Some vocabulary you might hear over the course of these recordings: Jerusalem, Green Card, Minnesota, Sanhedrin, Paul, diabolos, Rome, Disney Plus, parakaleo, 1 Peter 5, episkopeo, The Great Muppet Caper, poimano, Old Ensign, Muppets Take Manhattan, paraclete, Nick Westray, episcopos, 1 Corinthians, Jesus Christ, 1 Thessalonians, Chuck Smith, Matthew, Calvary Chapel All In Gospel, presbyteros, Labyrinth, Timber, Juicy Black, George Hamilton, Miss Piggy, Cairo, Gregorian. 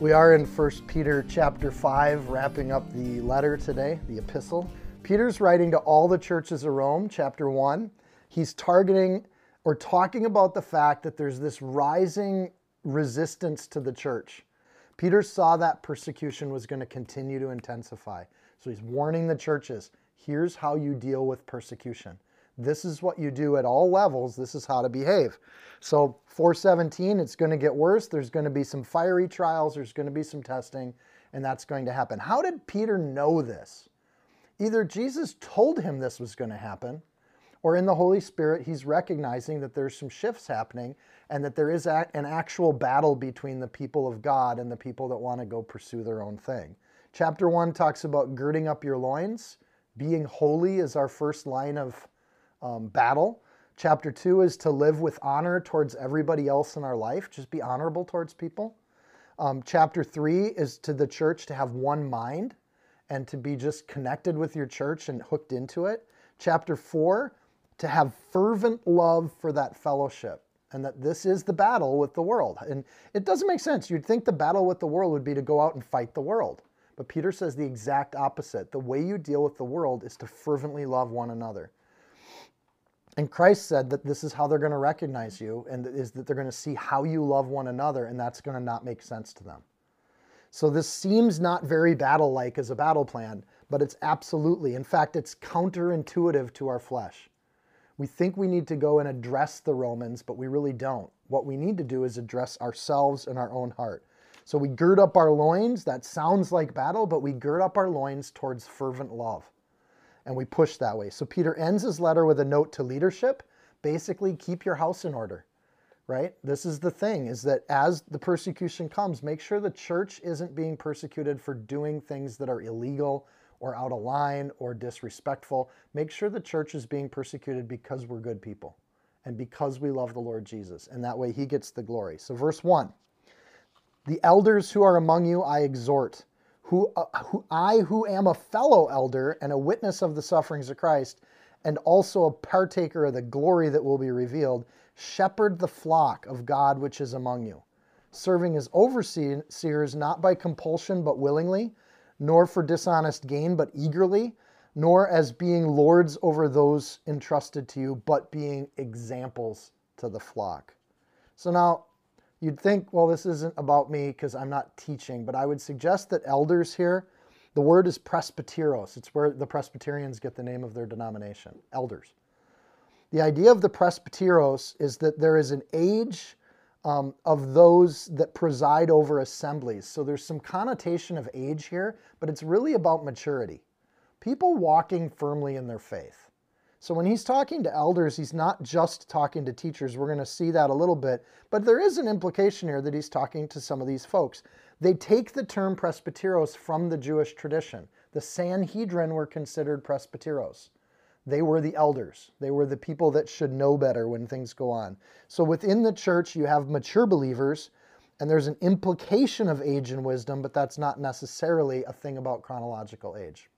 We are in 1 Peter chapter 5, wrapping up the letter today, the epistle. Peter's writing to all the churches of Rome, chapter 1. He's targeting or talking about the fact that there's this rising resistance to the church. Peter saw that persecution was going to continue to intensify. So he's warning the churches, here's how you deal with persecution. This is what you do at all levels. This is how to behave. So 4:17, it's going to get worse. There's going to be some fiery trials. There's going to be some testing, and that's going to happen. How did Peter know this? Either Jesus told him this was going to happen, or in the Holy Spirit, he's recognizing that there's some shifts happening and that there is an actual battle between the people of God and the people that want to go pursue their own thing. Chapter 1 talks about girding up your loins. Being holy is our first line of battle. Chapter 2 is to live with honor towards everybody else in our life. Just be honorable towards people. Chapter 3 is to the church to have one mind and to be just connected with your church and hooked into it. Chapter 4, to have fervent love for that fellowship, and that this is the battle with the world. And it doesn't make sense. You'd think the battle with the world would be to go out and fight the world. But Peter says the exact opposite. The way you deal with the world is to fervently love one another. And Christ said that this is how they're going to recognize you, and is that they're going to see how you love one another, and that's going to not make sense to them. So this seems not very battle-like as a battle plan, but it's absolutely, in fact, it's counterintuitive to our flesh. We think we need to go and address the Romans, but we really don't. What we need to do is address ourselves and our own heart. So we gird up our loins. That sounds like battle, but we gird up our loins towards fervent love. And we push that way. So Peter ends his letter with a note to leadership. Basically, keep your house in order, right? This is the thing, is that as the persecution comes, make sure the church isn't being persecuted for doing things that are illegal or out of line or disrespectful. Make sure the church is being persecuted because we're good people and because we love the Lord Jesus. And that way he gets the glory. So verse 1, the elders who are among you I exhort. I who am a fellow elder and a witness of the sufferings of Christ, and also a partaker of the glory that will be revealed, shepherd the flock of God which is among you, serving as overseers, not by compulsion but willingly, nor for dishonest gain but eagerly, nor as being lords over those entrusted to you, but being examples to the flock. So now, you'd think, well, this isn't about me because I'm not teaching, but I would suggest that elders here, the word is presbyteros. It's where the Presbyterians get the name of their denomination, elders. The idea of the presbyteros is that there is an age of those that preside over assemblies. So there's some connotation of age here, but it's really about maturity. People walking firmly in their faith. So when he's talking to elders, he's not just talking to teachers. We're going to see that a little bit. But there is an implication here that he's talking to some of these folks. They take the term presbyteros from the Jewish tradition. The Sanhedrin were considered presbyteros. They were the elders. They were the people that should know better when things go on. So within the church, you have mature believers, and there's an implication of age and wisdom, but that's not necessarily a thing about chronological age.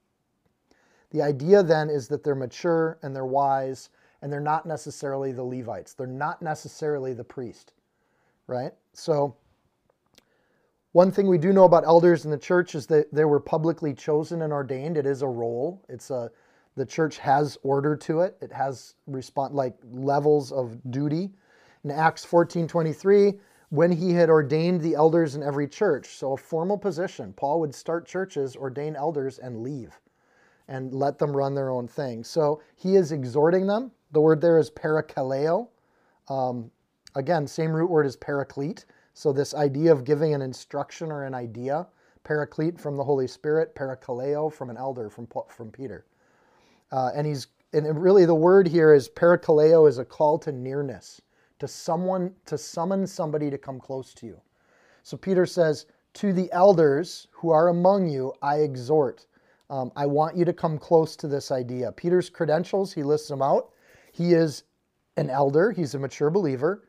The idea then is that they're mature and they're wise and they're not necessarily the Levites. They're not necessarily the priest, right? So one thing we do know about elders in the church is that they were publicly chosen and ordained. It is a role. The church has order to it. It has levels of duty. In Acts 14:23, when he had ordained the elders in every church, so a formal position, Paul would start churches, ordain elders, and leave. And let them run their own thing. So he is exhorting them. The word there is parakaleo. Again, same root word as paraclete. So this idea of giving an instruction or an idea. Paraclete from the Holy Spirit. Parakaleo from an elder, from Peter. And really the word here is parakaleo is a call to nearness. To summon somebody to come close to you. So Peter says, to the elders who are among you, I exhort. I want you to come close to this idea. Peter's credentials, he lists them out. He is an elder. He's a mature believer.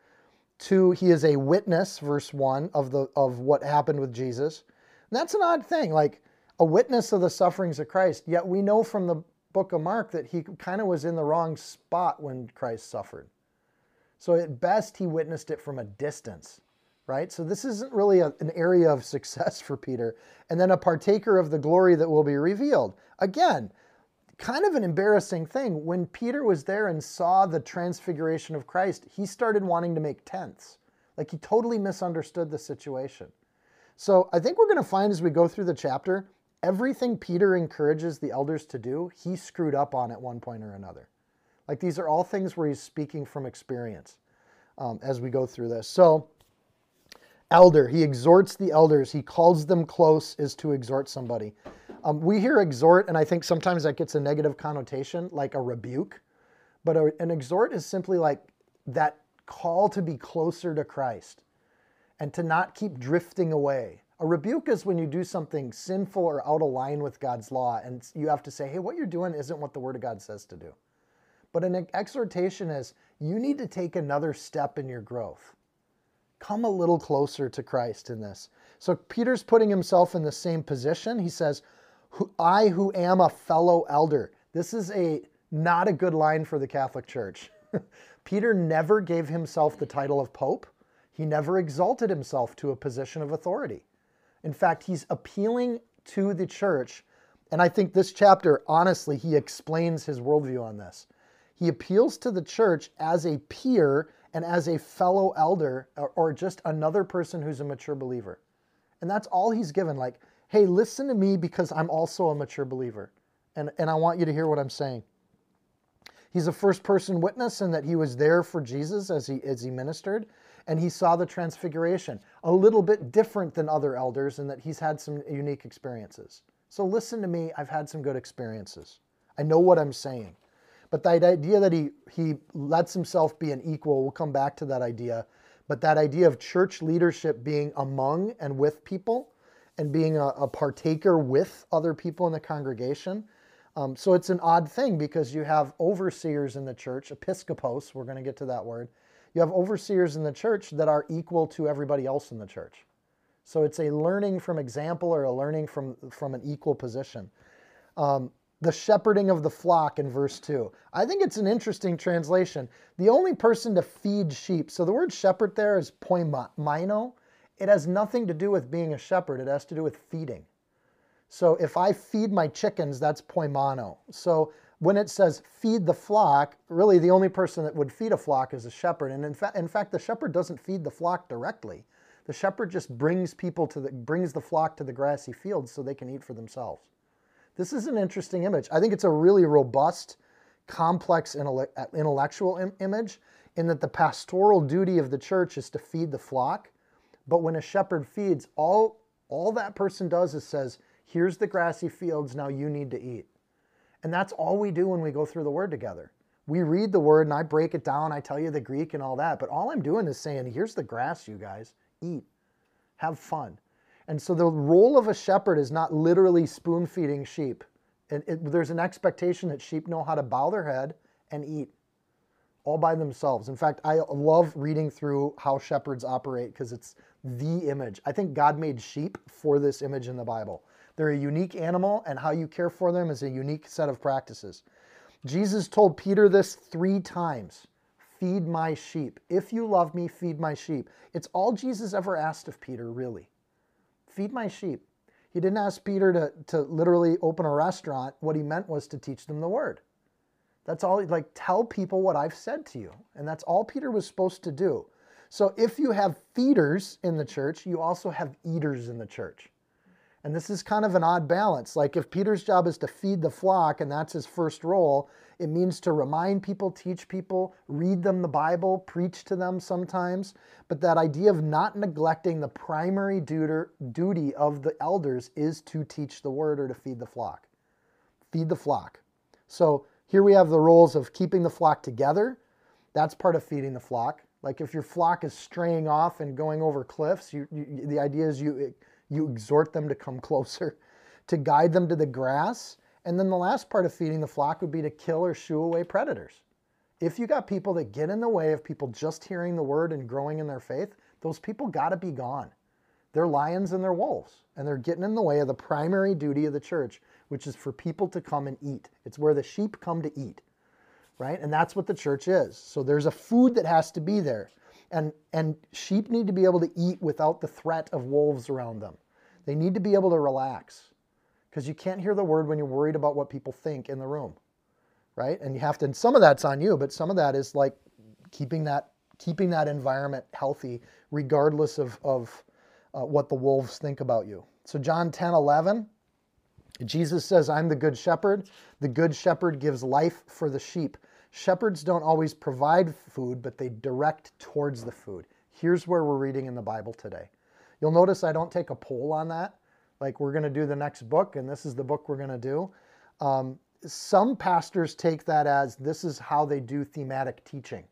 2, he is a witness, verse 1, of what happened with Jesus. And that's an odd thing, like a witness of the sufferings of Christ. Yet we know from the book of Mark that he kind of was in the wrong spot when Christ suffered. So at best, he witnessed it from a distance, right? So this isn't really an area of success for Peter. And then a partaker of the glory that will be revealed. Again, kind of an embarrassing thing. When Peter was there and saw the transfiguration of Christ, he started wanting to make tents. Like he totally misunderstood the situation. So I think we're going to find as we go through the chapter, everything Peter encourages the elders to do, he screwed up on at one point or another. Like these are all things where he's speaking from experience as we go through this. So elder, he exhorts the elders. He calls them close is to exhort somebody. We hear exhort, and I think sometimes that gets a negative connotation, like a rebuke. But an exhort is simply like that call to be closer to Christ and to not keep drifting away. A rebuke is when you do something sinful or out of line with God's law, and you have to say, hey, what you're doing isn't what the Word of God says to do. But an exhortation is, you need to take another step in your growth. Come a little closer to Christ in this. So Peter's putting himself in the same position. He says, I who am a fellow elder. This is not a good line for the Catholic Church. Peter never gave himself the title of Pope. He never exalted himself to a position of authority. In fact, he's appealing to the church. And I think this chapter, honestly, he explains his worldview on this. He appeals to the church as a peer and as a fellow elder, or just another person who's a mature believer. And that's all he's given. Like, hey, listen to me because I'm also a mature believer, and I want you to hear what I'm saying. He's a first-person witness in that he was there for Jesus as he ministered, and he saw the transfiguration, a little bit different than other elders in that he's had some unique experiences. So listen to me, I've had some good experiences. I know what I'm saying. But that idea that he lets himself be an equal, we'll come back to that idea, but that idea of church leadership being among and with people, and being a partaker with other people in the congregation. So it's an odd thing because you have overseers in the church, episcopos, we're going to get to that word. You have overseers in the church that are equal to everybody else in the church. So it's a learning from example or a learning from an equal position. The shepherding of the flock in verse 2. I think it's an interesting translation. The only person to feed sheep. So the word shepherd there is poimano. It has nothing to do with being a shepherd. It has to do with feeding. So if I feed my chickens, that's poimano. So when it says feed the flock, really the only person that would feed a flock is a shepherd. And in fact, the shepherd doesn't feed the flock directly. The shepherd just brings the flock to the grassy fields so they can eat for themselves. This is an interesting image. I think it's a really robust, complex intellectual image in that the pastoral duty of the church is to feed the flock. But when a shepherd feeds, all that person does is says, here's the grassy fields, now you need to eat. And that's all we do when we go through the Word together. We read the Word and I break it down, I tell you the Greek and all that, but all I'm doing is saying, here's the grass, you guys, eat, have fun. And so the role of a shepherd is not literally spoon-feeding sheep. And there's an expectation that sheep know how to bow their head and eat. All by themselves. In fact, I love reading through how shepherds operate because it's the image. I think God made sheep for this image in the Bible. They're a unique animal, and how you care for them is a unique set of practices. Jesus told Peter this 3 times. Feed my sheep. If you love me, feed my sheep. It's all Jesus ever asked of Peter, really. Feed my sheep. He didn't ask Peter to literally open a restaurant. What he meant was to teach them the Word. That's all, like, tell people what I've said to you. And that's all Peter was supposed to do. So if you have feeders in the church, you also have eaters in the church. And this is kind of an odd balance. Like, if Peter's job is to feed the flock, and that's his first role, it means to remind people, teach people, read them the Bible, preach to them sometimes. But that idea of not neglecting the primary duty of the elders is to teach the Word or to feed the flock. Feed the flock. So here we have the roles of keeping the flock together. That's part of feeding the flock. Like if your flock is straying off and going over cliffs, the idea is you you exhort them to come closer, to guide them to the grass. And then the last part of feeding the flock would be to kill or shoo away predators. If you got people that get in the way of people just hearing the word and growing in their faith, those people got to be gone. They're lions and they're wolves, and they're getting in the way of the primary duty of the church, which is for people to come and eat. It's where the sheep come to eat, right? And that's what the church is. So there's a food that has to be there. And sheep need to be able to eat without the threat of wolves around them. They need to be able to relax, because you can't hear the word when you're worried about what people think in the room, right? And you have to, and some of that's on you, but some of that is like keeping that environment healthy, regardless of what the wolves think about you. So John 10:11, Jesus says, I'm the good shepherd. The good shepherd gives life for the sheep. Shepherds don't always provide food, but they direct towards the food. Here's where we're reading in the Bible today. You'll notice I don't take a poll on that. Like, we're going to do the next book, and this is the book we're going to do. Some pastors take that as this is how they do thematic teaching.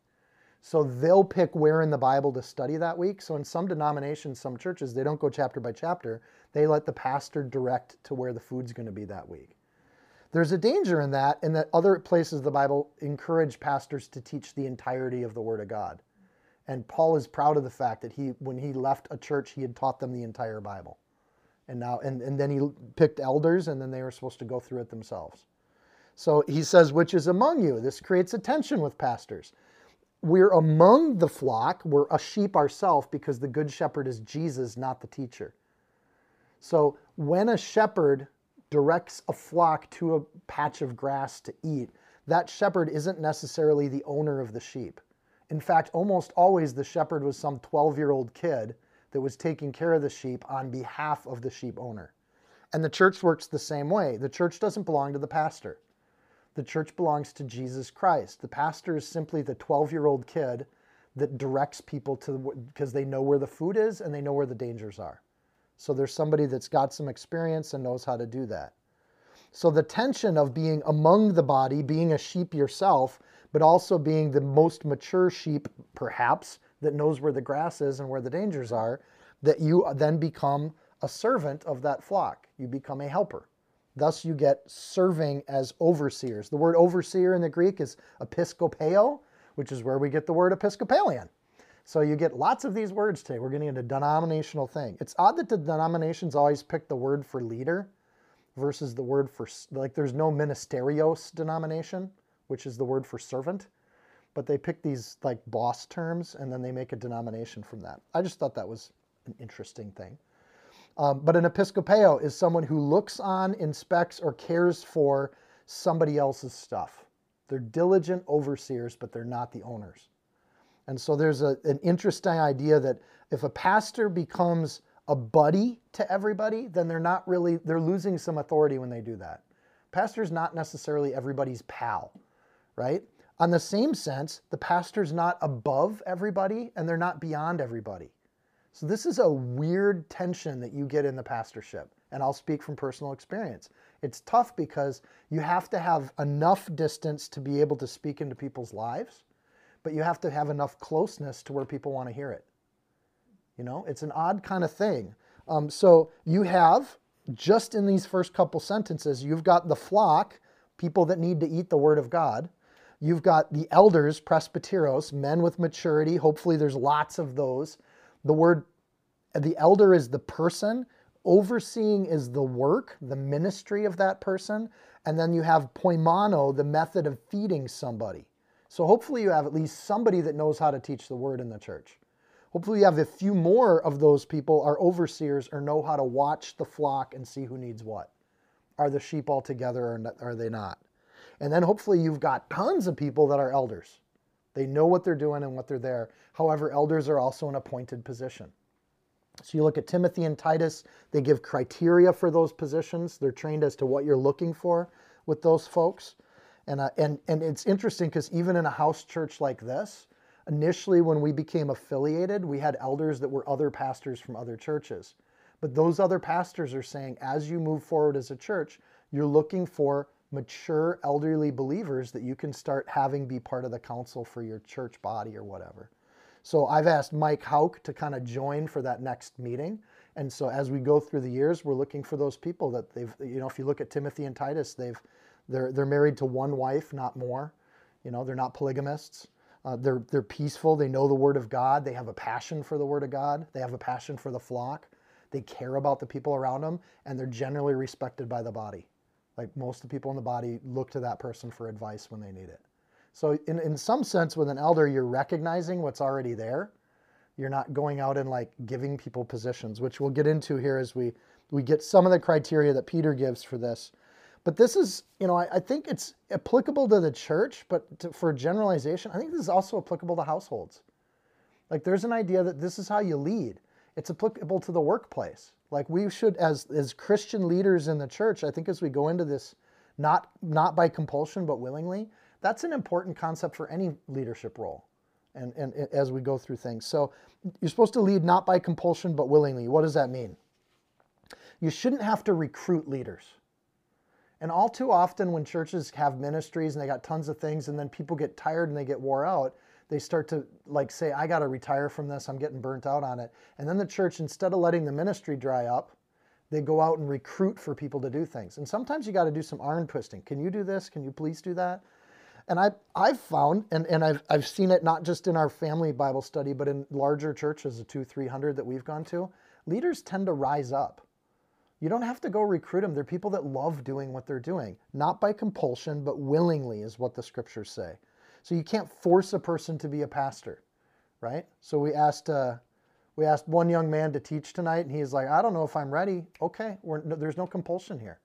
So they'll pick where in the Bible to study that week. So in some denominations, some churches, they don't go chapter by chapter. They let the pastor direct to where the food's going to be that week. There's a danger in that, and that other places of the Bible encourage pastors to teach the entirety of the Word of God. And Paul is proud of the fact that when he left a church, he had taught them the entire Bible. And now, and then he picked elders, and then they were supposed to go through it themselves. So he says, which is among you? This creates a tension with pastors. We're among the flock. We're a sheep ourselves, because the good shepherd is Jesus, not the teacher. So when a shepherd directs a flock to a patch of grass to eat, that shepherd isn't necessarily the owner of the sheep. In fact, almost always the shepherd was some 12-year-old kid that was taking care of the sheep on behalf of the sheep owner. And the church works the same way. The church doesn't belong to the pastor. The church belongs to Jesus Christ. The pastor is simply the 12-year-old kid that directs people to, because they know where the food is and they know where the dangers are. So there's somebody that's got some experience and knows how to do that. So the tension of being among the body, being a sheep yourself, but also being the most mature sheep, perhaps, that knows where the grass is and where the dangers are, that you then become a servant of that flock. You become a helper. Thus, you get serving as overseers. The word overseer in the Greek is episkopeo, which is where we get the word episcopalian. So you get lots of these words today. We're getting into denominational thing. It's odd that the denominations always pick the word for leader versus the word for, like, there's no ministerios denomination, which is the word for servant. But they pick these like boss terms, and then they make a denomination from that. I just thought that was an interesting thing. But an episcopeo is someone who looks on, inspects, or cares for somebody else's stuff. They're diligent overseers, but they're not the owners. And so there's an interesting idea that if a pastor becomes a buddy to everybody, then they're losing some authority when they do that. Pastor's not necessarily everybody's pal, right? On the same sense, the pastor's not above everybody, and they're not beyond everybody. So this is a weird tension that you get in the pastorship, and I'll speak from personal experience. It's tough because you have to have enough distance to be able to speak into people's lives, but you have to have enough closeness to where people want to hear it. You know, it's an odd kind of thing. So you have, just in these first couple sentences, you've got the flock, people that need to eat the Word of God. You've got the elders, presbyteros, men with maturity. Hopefully there's lots of those. The elder is the person, overseeing is the work, the ministry of that person, and then you have poimano, the method of feeding somebody. So hopefully you have at least somebody that knows how to teach the word in the church. Hopefully you have a few more of those people are overseers or know how to watch the flock and see who needs what. Are the sheep all together or are they not? And then hopefully you've got tons of people that are elders. They know what they're doing and what they're there. However, elders are also an appointed position. So you look at Timothy and Titus, they give criteria for those positions. They're trained as to what you're looking for with those folks. And it's interesting because even in a house church like this, initially when we became affiliated, we had elders that were other pastors from other churches. But those other pastors are saying, as you move forward as a church, you're looking for mature elderly believers that you can start having be part of the council for your church body or whatever. So I've asked Mike Hauk to kind of join for that next meeting, And so as we go through the years, we're looking for those people that they've, you know, if you look at Timothy and Titus, they're married to one wife, not more. You know, they're not polygamists. They're peaceful. They know the Word of God. They have a passion for the Word of God. They have a passion for the flock. They care about the people around them, and they're generally respected by the body. Like most of the people in the body look to that person for advice when they need it. So in some sense, with an elder, you're recognizing what's already there. You're not going out and like giving people positions, which we'll get into here as we get some of the criteria that Peter gives for this. But this is, you know, I think it's applicable to the church, but for generalization, I think this is also applicable to households. Like there's an idea that this is how you lead. It's applicable to the workplace. Like we should, as Christian leaders in the church, I think as we go into this, not by compulsion, but willingly, that's an important concept for any leadership role. And as we go through things. So you're supposed to lead not by compulsion, but willingly. What does that mean? You shouldn't have to recruit leaders. And all too often when churches have ministries and they got tons of things and then people get tired and they get wore out, they start to like say, I got to retire from this. I'm getting burnt out on it. And then the church, instead of letting the ministry dry up, they go out and recruit for people to do things. And sometimes you got to do some arm twisting. Can you do this? Can you please do that? And I've found, and I've seen it not just in our family Bible study, but in larger churches, the 200-300 that we've gone to, leaders tend to rise up. You don't have to go recruit them. They're people that love doing what they're doing, not by compulsion, but willingly is what the scriptures say. So you can't force a person to be a pastor, right? So we asked one young man to teach tonight, and he's like, I don't know if I'm ready. Okay, there's no compulsion here.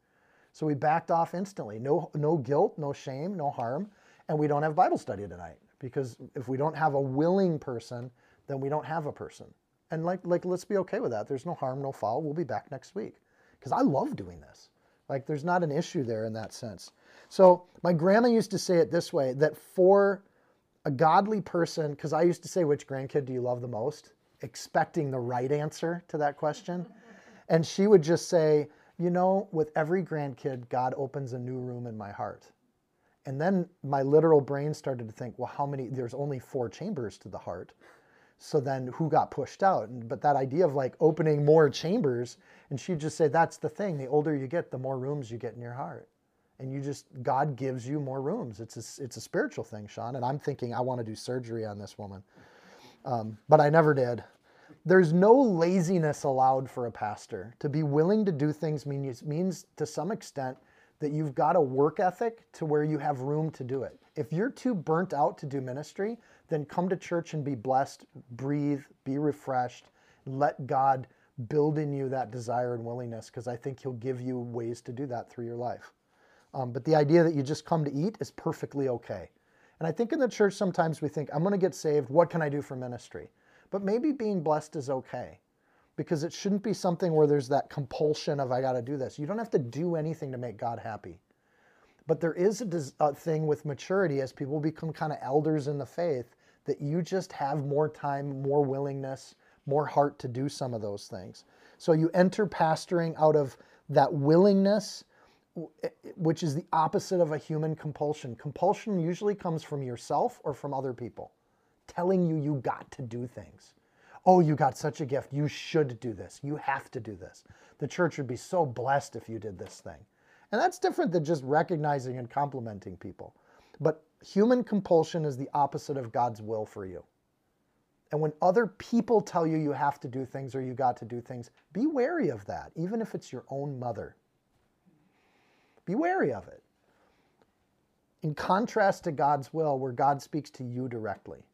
So we backed off instantly. No guilt, no shame, no harm. And we don't have Bible study tonight, because if we don't have a willing person, then we don't have a person. And like let's be okay with that. There's no harm, no foul. We'll be back next week because I love doing this. Like there's not an issue there in that sense. So my grandma used to say it this way, that for a godly person, because I used to say, which grandkid do you love the most? Expecting the right answer to that question. And she would just say, you know, with every grandkid, God opens a new room in my heart. And then my literal brain started to think, well, how many, there's only 4 chambers to the heart. So then who got pushed out? But that idea of like opening more chambers, and she'd just say, that's the thing. The older you get, the more rooms you get in your heart. And you just, God gives you more rooms. It's a spiritual thing, Seann. And I'm thinking, I want to do surgery on this woman. But I never did. There's no laziness allowed for a pastor. To be willing to do things means to some extent that you've got a work ethic to where you have room to do it. If you're too burnt out to do ministry, then come to church and be blessed, breathe, be refreshed, let God build in you that desire and willingness, because I think he'll give you ways to do that through your life. But the idea that you just come to eat is perfectly okay. And I think in the church sometimes we think, I'm going to get saved, what can I do for ministry? But maybe being blessed is okay, because it shouldn't be something where there's that compulsion of I got to do this. You don't have to do anything to make God happy. But there is a thing with maturity as people become kind of elders in the faith that you just have more time, more willingness, more heart to do some of those things. So you enter pastoring out of that willingness, which is the opposite of a human compulsion. Compulsion usually comes from yourself or from other people telling you you got to do things. Oh, you got such a gift. You should do this. You have to do this. The church would be so blessed if you did this thing. And that's different than just recognizing and complimenting people. But human compulsion is the opposite of God's will for you. And when other people tell you you have to do things or you got to do things, be wary of that, even if it's your own mother. Be wary of it. In contrast to God's will, where God speaks to you directly.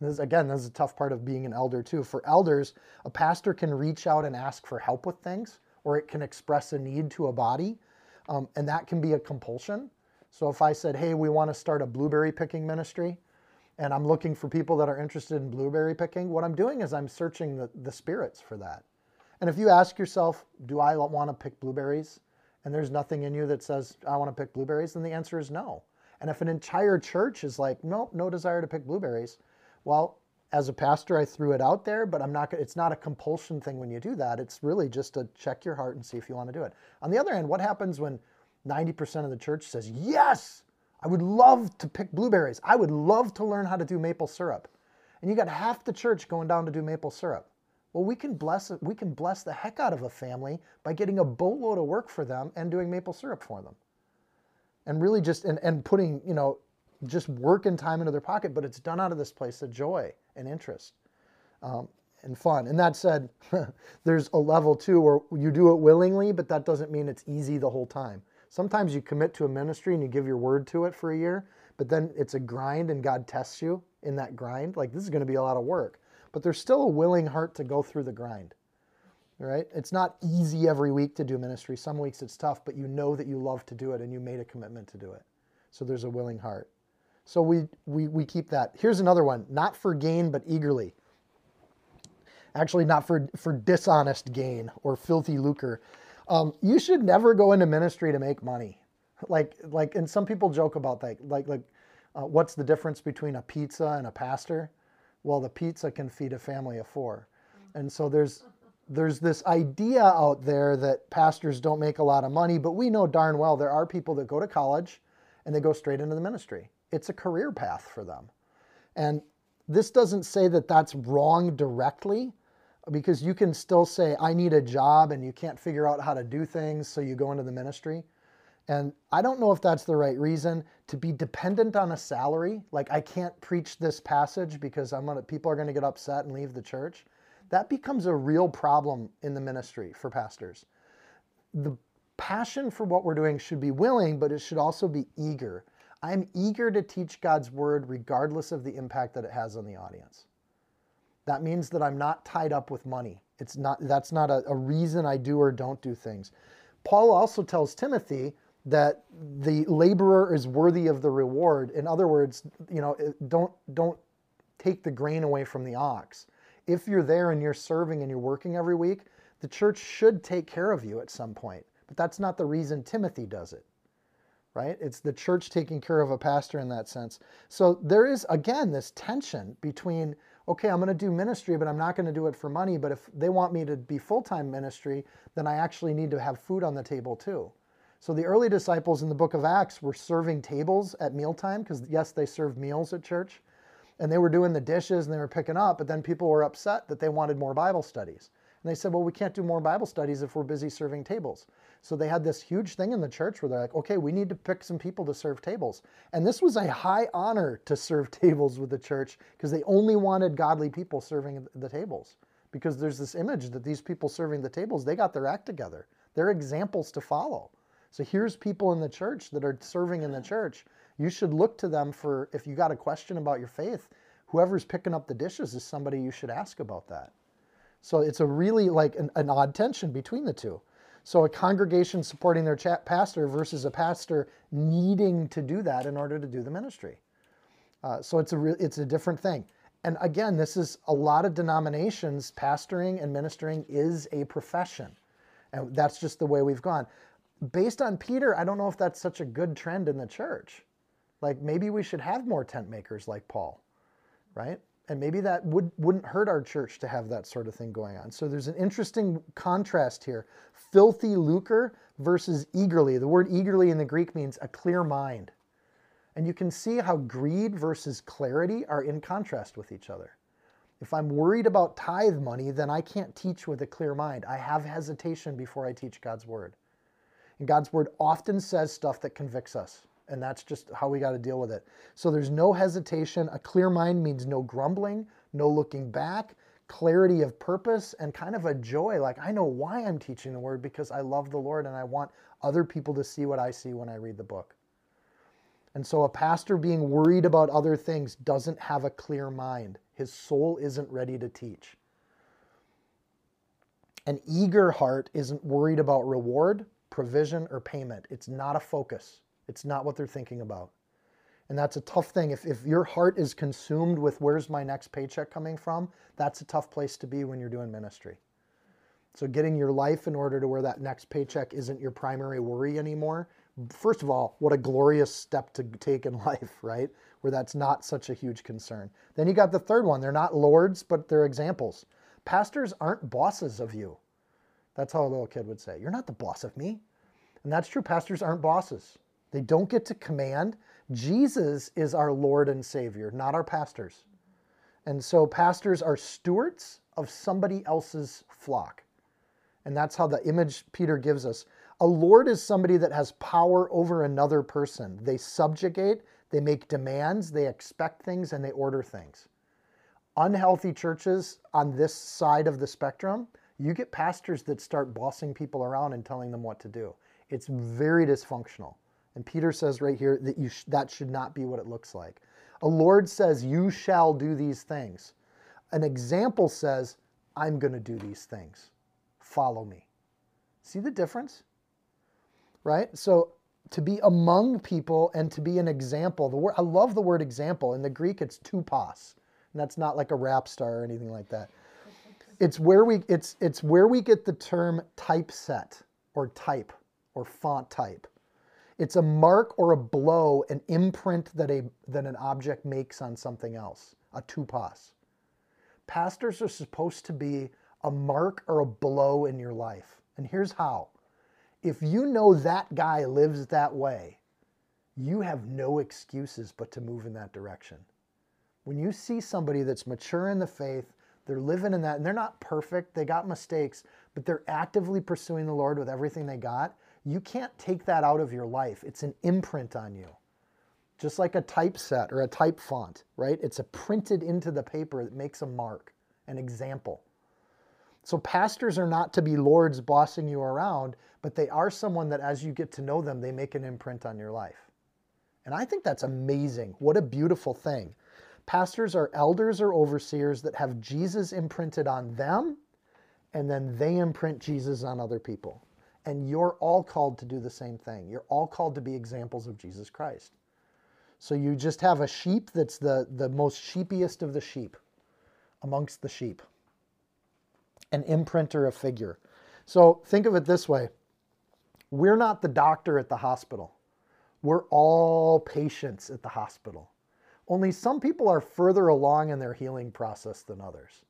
This is a tough part of being an elder too. For elders, a pastor can reach out and ask for help with things, or it can express a need to a body, and that can be a compulsion. So if I said, hey, we want to start a blueberry picking ministry, and I'm looking for people that are interested in blueberry picking, what I'm doing is I'm searching the spirits for that. And if you ask yourself, do I want to pick blueberries? And there's nothing in you that says, I want to pick blueberries, then the answer is no. And if an entire church is like, nope, no desire to pick blueberries, well, as a pastor, I threw it out there, but it's not a compulsion thing when you do that. It's really just to check your heart and see if you want to do it. On the other hand, what happens when 90% of the church says, yes, I would love to pick blueberries. I would love to learn how to do maple syrup. And you got half the church going down to do maple syrup. Well, we can bless the heck out of a family by getting a boatload of work for them and doing maple syrup for them. And really just, and putting, you know, just work and time into their pocket, but it's done out of this place of joy and interest and fun. And that said, there's a level too where you do it willingly, but that doesn't mean it's easy the whole time. Sometimes you commit to a ministry and you give your word to it for a year, but then it's a grind and God tests you in that grind. Like, this is going to be a lot of work, but there's still a willing heart to go through the grind, right? It's not easy every week to do ministry. Some weeks it's tough, but you know that you love to do it and you made a commitment to do it. So there's a willing heart. So we keep that. Here's another one, not for gain, but eagerly. Actually, not for dishonest gain or filthy lucre. You should never go into ministry to make money. Like, and some people joke about that. Like, what's the difference between a pizza and a pastor? Well, the pizza can feed a family of four. And so there's this idea out there that pastors don't make a lot of money, but we know darn well there are people that go to college and they go straight into the ministry. It's a career path for them. And this doesn't say that that's wrong directly, because you can still say, I need a job and you can't figure out how to do things, so you go into the ministry. And I don't know if that's the right reason to be dependent on a salary. Like, I can't preach this passage because people are gonna get upset and leave the church. That becomes a real problem in the ministry for pastors. The passion for what we're doing should be willing, but it should also be eager. I'm eager to teach God's word regardless of the impact that it has on the audience. That means that I'm not tied up with money. That's not a reason I do or don't do things. Paul also tells Timothy that the laborer is worthy of the reward. In other words, you know, don't take the grain away from the ox. If you're there and you're serving and you're working every week, the church should take care of you at some point. But that's not the reason Timothy does it, right? It's the church taking care of a pastor in that sense. So there is, again, this tension between, okay, I'm going to do ministry, but I'm not going to do it for money. But if they want me to be full-time ministry, then I actually need to have food on the table too. So the early disciples in the book of Acts were serving tables at mealtime, because yes, they served meals at church, and they were doing the dishes and they were picking up, but then people were upset that they wanted more Bible studies. And they said, well, we can't do more Bible studies if we're busy serving tables. So they had this huge thing in the church where they're like, okay, we need to pick some people to serve tables. And this was a high honor to serve tables with the church, because they only wanted godly people serving the tables, because there's this image that these people serving the tables, they got their act together. They're examples to follow. So here's people in the church that are serving in the church. You should look to them for, if you got a question about your faith, whoever's picking up the dishes is somebody you should ask about that. So it's a really like an odd tension between the two. So a congregation supporting their pastor versus a pastor needing to do that in order to do the ministry. So it's a different thing. And again, this is a lot of denominations. Pastoring and ministering is a profession. And that's just the way we've gone. Based on Peter, I don't know if that's such a good trend in the church. Like, maybe we should have more tent makers like Paul, right? And maybe that wouldn't hurt our church to have that sort of thing going on. So there's an interesting contrast here. Filthy lucre versus eagerly. The word eagerly in the Greek means a clear mind. And you can see how greed versus clarity are in contrast with each other. If I'm worried about tithe money, then I can't teach with a clear mind. I have hesitation before I teach God's word. And God's word often says stuff that convicts us. And that's just how we got to deal with it. So there's no hesitation. A clear mind means no grumbling, no looking back, clarity of purpose, and kind of a joy. Like, I know why I'm teaching the word, because I love the Lord and I want other people to see what I see when I read the book. And so a pastor being worried about other things doesn't have a clear mind. His soul isn't ready to teach. An eager heart isn't worried about reward, provision, or payment. It's not a focus. It's not what they're thinking about. And that's a tough thing. If your heart is consumed with where's my next paycheck coming from, that's a tough place to be when you're doing ministry. So getting your life in order to where that next paycheck isn't your primary worry anymore. First of all, what a glorious step to take in life, right? Where that's not such a huge concern. Then you got the third one. They're not lords, but they're examples. Pastors aren't bosses of you. That's how a little kid would say, you're not the boss of me. And that's true. Pastors aren't bosses. They don't get to command. Jesus is our Lord and Savior, not our pastors. And so pastors are stewards of somebody else's flock. And that's how the image Peter gives us. A lord is somebody that has power over another person. They subjugate, they make demands, they expect things, and they order things. Unhealthy churches on this side of the spectrum, you get pastors that start bossing people around and telling them what to do. It's very dysfunctional. And Peter says right here that that should not be what it looks like. A lord says, you shall do these things. An example says, I'm going to do these things. Follow me. See the difference? Right? So to be among people and to be an example, the word, I love the word example. In the Greek, it's tupos. And that's not like a rap star or anything like that. It's where we get the term typeset or type or font type. It's a mark or a blow, an imprint that an object makes on something else, a tupos. Pastors are supposed to be a mark or a blow in your life. And here's how. If you know that guy lives that way, you have no excuses but to move in that direction. When you see somebody that's mature in the faith, they're living in that, and they're not perfect, they got mistakes, but they're actively pursuing the Lord with everything they got, you can't take that out of your life. It's an imprint on you. Just like a typeset or a type font, right? It's a printed into the paper that makes a mark, an example. So pastors are not to be lords bossing you around, but they are someone that as you get to know them, they make an imprint on your life. And I think that's amazing. What a beautiful thing. Pastors are elders or overseers that have Jesus imprinted on them, and then they imprint Jesus on other people. And you're all called to do the same thing. You're all called to be examples of Jesus Christ. So you just have a sheep that's the most sheepiest of the sheep amongst the sheep. An imprint or a figure. So think of it this way. We're not the doctor at the hospital. We're all patients at the hospital. Only some people are further along in their healing process than others.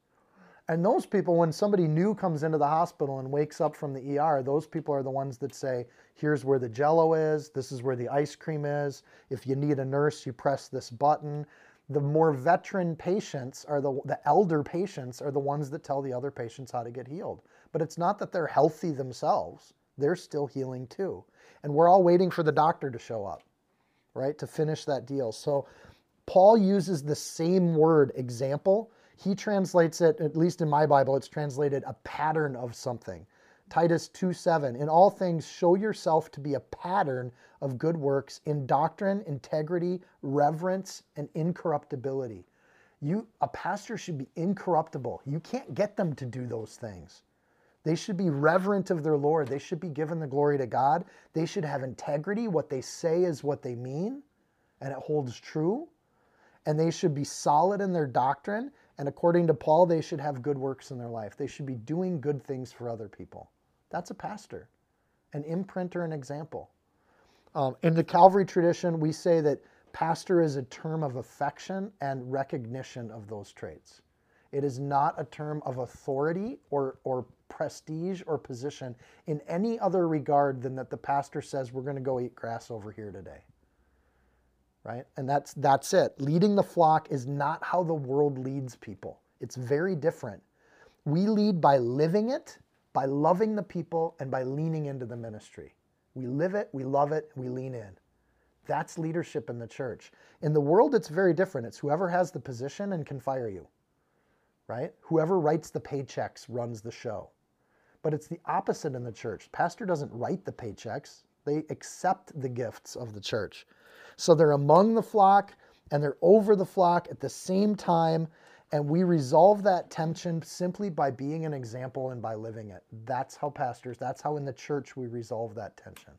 And those people, when somebody new comes into the hospital and wakes up from the ER, those people are the ones that say, here's where the jello is, this is where the ice cream is, if you need a nurse, you press this button. The more veteran patients, are the elder patients, are the ones that tell the other patients how to get healed. But it's not that they're healthy themselves, they're still healing too. And we're all waiting for the doctor to show up, right, to finish that deal. So Paul uses the same word, example. He translates it, at least in my Bible, it's translated a pattern of something. Titus 2:7, in all things show yourself to be a pattern of good works in doctrine, integrity, reverence, and incorruptibility. A pastor should be incorruptible. You can't get them to do those things. They should be reverent of their Lord. They should be given the glory to God. They should have integrity. What they say is what they mean, and it holds true. And they should be solid in their doctrine. And according to Paul, they should have good works in their life. They should be doing good things for other people. That's a pastor, an imprint or an example. In the Calvary tradition, we say that pastor is a term of affection and recognition of those traits. It is not a term of authority or prestige or position in any other regard than that the pastor says, we're going to go eat grass over here today. Right? And that's it. Leading the flock is not how the world leads people. It's very different. We lead by living it, by loving the people, and by leaning into the ministry. We live it, we love it, we lean in. That's leadership in the church. In the world, it's very different. It's whoever has the position and can fire you, right? Whoever writes the paychecks runs the show. But it's the opposite in the church. Pastor doesn't write the paychecks. They accept the gifts of the church. So they're among the flock and they're over the flock at the same time. And we resolve that tension simply by being an example and by living it. That's how pastors, that's how in the church we resolve that tension.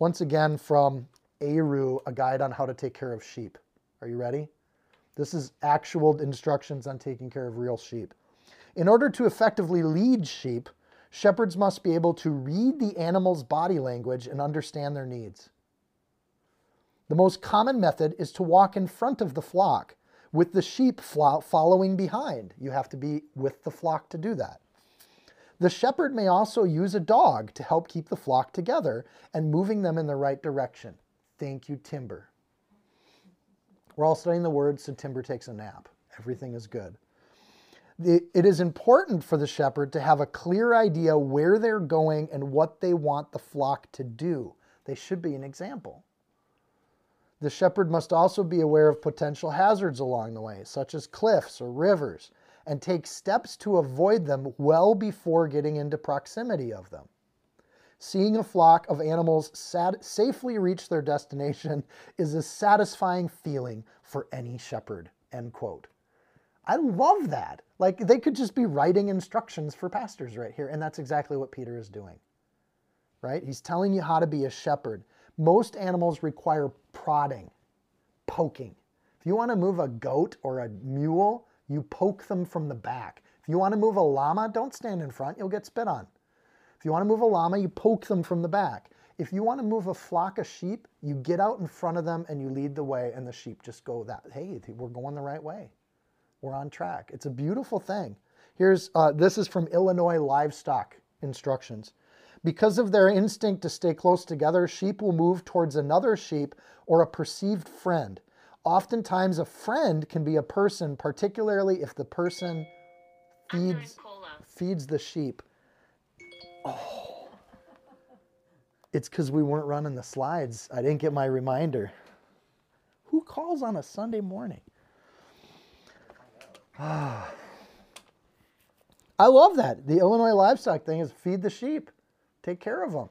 Once again from Aru, A Guide on How to Take Care of Sheep. Are you ready? This is actual instructions on taking care of real sheep. In order to effectively lead sheep, shepherds must be able to read the animal's body language and understand their needs. The most common method is to walk in front of the flock, with the sheep following behind. You have to be with the flock to do that. The shepherd may also use a dog to help keep the flock together and moving them in the right direction. Thank you, Timber. We're all studying the word, so Timber takes a nap. Everything is good. it is important for the shepherd to have a clear idea where they're going and what they want the flock to do. They should be an example. The shepherd must also be aware of potential hazards along the way, such as cliffs or rivers, and take steps to avoid them well before getting into proximity of them. Seeing a flock of animals safely reach their destination is a satisfying feeling for any shepherd, end quote. I love that. Like, they could just be writing instructions for pastors right here, and that's exactly what Peter is doing, right? He's telling you how to be a shepherd. Most animals require prodding, poking. If you want to move a goat or a mule, you poke them from the back. If you want to move a llama, don't stand in front. You'll get spit on. If you want to move a llama, you poke them from the back. If you want to move a flock of sheep, you get out in front of them and you lead the way, and the sheep just go that, hey, we're going the right way. We're on track. It's a beautiful thing. Here's, this is from Illinois Livestock Instructions. Because of their instinct to stay close together, sheep will move towards another sheep or a perceived friend. Oftentimes a friend can be a person, particularly if the person feeds the sheep. Oh, it's because we weren't running the slides. I didn't get my reminder. Who calls on a Sunday morning? Ah, I love that. The Illinois livestock thing is feed the sheep, take care of them.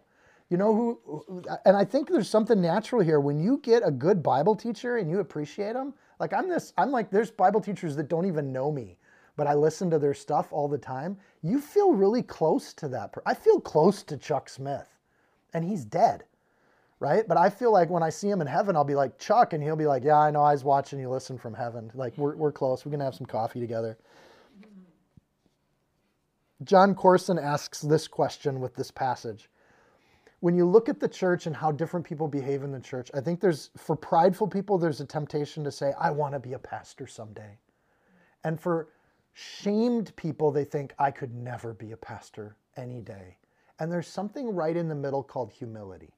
You know who, and I think there's something natural here. When you get a good Bible teacher and you appreciate them, like I'm like, there's Bible teachers that don't even know me, but I listen to their stuff all the time. You feel really close to that. I feel close to Chuck Smith, and he's dead, right? But I feel like when I see him in heaven, I'll be like, Chuck, and he'll be like, yeah, I know, I was watching you listen from heaven. Like, we're close. We're going to have some coffee together. John Corson asks this question with this passage. When you look at the church and how different people behave in the church, I think there's, for prideful people, there's a temptation to say, I want to be a pastor someday. And for shamed people, they think, I could never be a pastor any day. And there's something right in the middle called humility.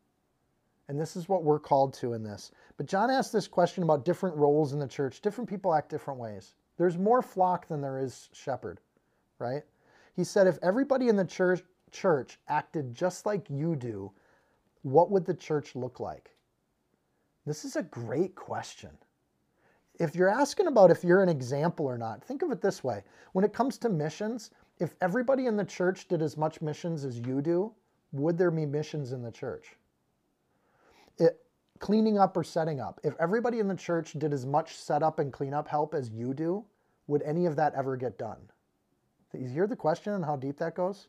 And this is what we're called to in this. But John asked this question about different roles in the church. Different people act different ways. There's more flock than there is shepherd, right? He said, if everybody in the church acted just like you do, what would the church look like? This is a great question. If you're asking about if you're an example or not, think of it this way. When it comes to missions, if everybody in the church did as much missions as you do, would there be missions in the church? Cleaning up or setting up. If everybody in the church did as much setup and cleanup help as you do, would any of that ever get done? You hear the question and how deep that goes?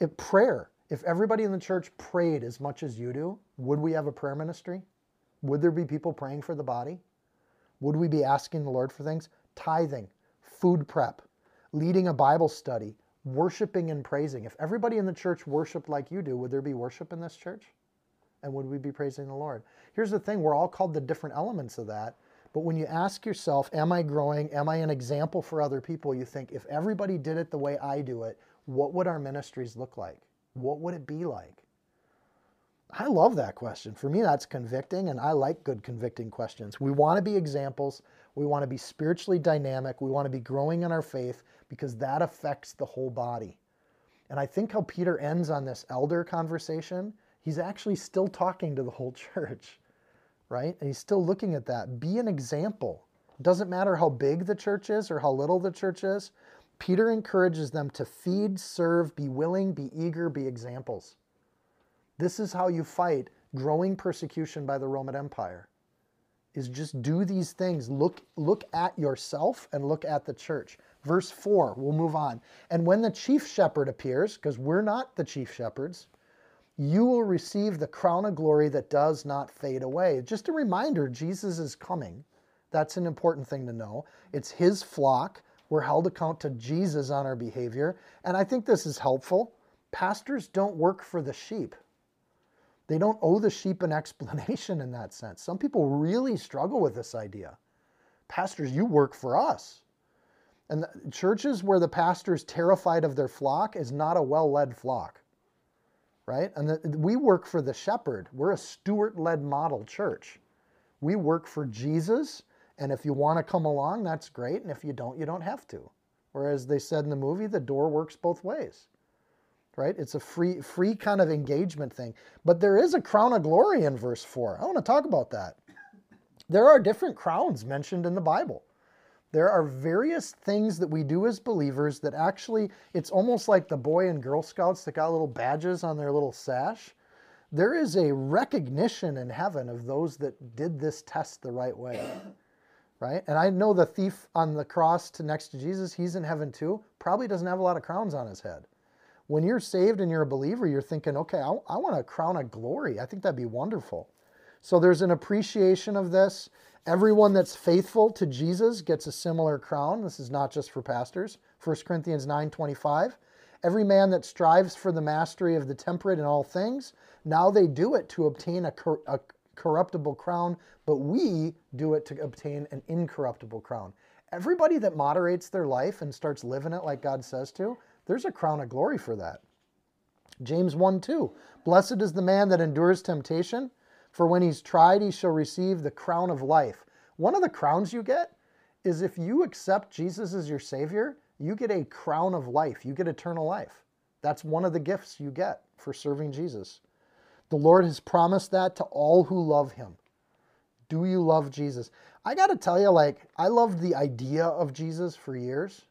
If prayer, if everybody in the church prayed as much as you do, would we have a prayer ministry? Would there be people praying for the body? Would we be asking the Lord for things? Tithing, food prep, leading a Bible study, worshiping and praising. If everybody in the church worshiped like you do, would there be worship in this church? And would we be praising the Lord? Here's the thing, we're all called to different elements of that. But when you ask yourself, am I growing? Am I an example for other people? You think, if everybody did it the way I do it, what would our ministries look like? What would it be like? I love that question. For me, that's convicting, and I like good convicting questions. We want to be examples. We want to be spiritually dynamic. We want to be growing in our faith because that affects the whole body. And I think how Peter ends on this elder conversation, he's actually still talking to the whole church. Right? And he's still looking at that. Be an example. It doesn't matter how big the church is or how little the church is. Peter encourages them to feed, serve, be willing, be eager, be examples. This is how you fight growing persecution by the Roman Empire, is just do these things. Look at yourself and look at the church. Verse 4, we'll move on. And when the chief shepherd appears, because we're not the chief shepherds, you will receive the crown of glory that does not fade away. Just a reminder, Jesus is coming. That's an important thing to know. It's his flock. We're held account to Jesus on our behavior. And I think this is helpful. Pastors don't work for the sheep. They don't owe the sheep an explanation in that sense. Some people really struggle with this idea. Pastors, you work for us. And the churches where the pastor is terrified of their flock is not a well-led flock. Right? And we work for the shepherd. We're a steward-led model church. We work for Jesus, and if you want to come along, that's great, and if you don't have to. Or as they said in the movie, the door works both ways, right? It's a free kind of engagement thing. But there is a crown of glory in verse 4. I want to talk about that. There are different crowns mentioned in the Bible. There are various things that we do as believers that actually, it's almost like the Boy and Girl Scouts that got little badges on their little sash. There is a recognition in heaven of those that did this test the right way, right? And I know the thief on the cross next to Jesus, he's in heaven too, probably doesn't have a lot of crowns on his head. When you're saved and you're a believer, you're thinking, okay, I want a crown of glory. I think that'd be wonderful. So there's an appreciation of this. Everyone that's faithful to Jesus gets a similar crown. This is not just for pastors. 1 Corinthians 9:25. Every man that strives for the mastery of the temperate in all things, now they do it to obtain a corruptible crown, but we do it to obtain an incorruptible crown. Everybody that moderates their life and starts living it like God says to, there's a crown of glory for that. James 1:2. Blessed is the man that endures temptation, for when he's tried, he shall receive the crown of life. One of the crowns you get is if you accept Jesus as your Savior, you get a crown of life. You get eternal life. That's one of the gifts you get for serving Jesus. The Lord has promised that to all who love Him. Do you love Jesus? I got to tell you, like, I loved the idea of Jesus for years.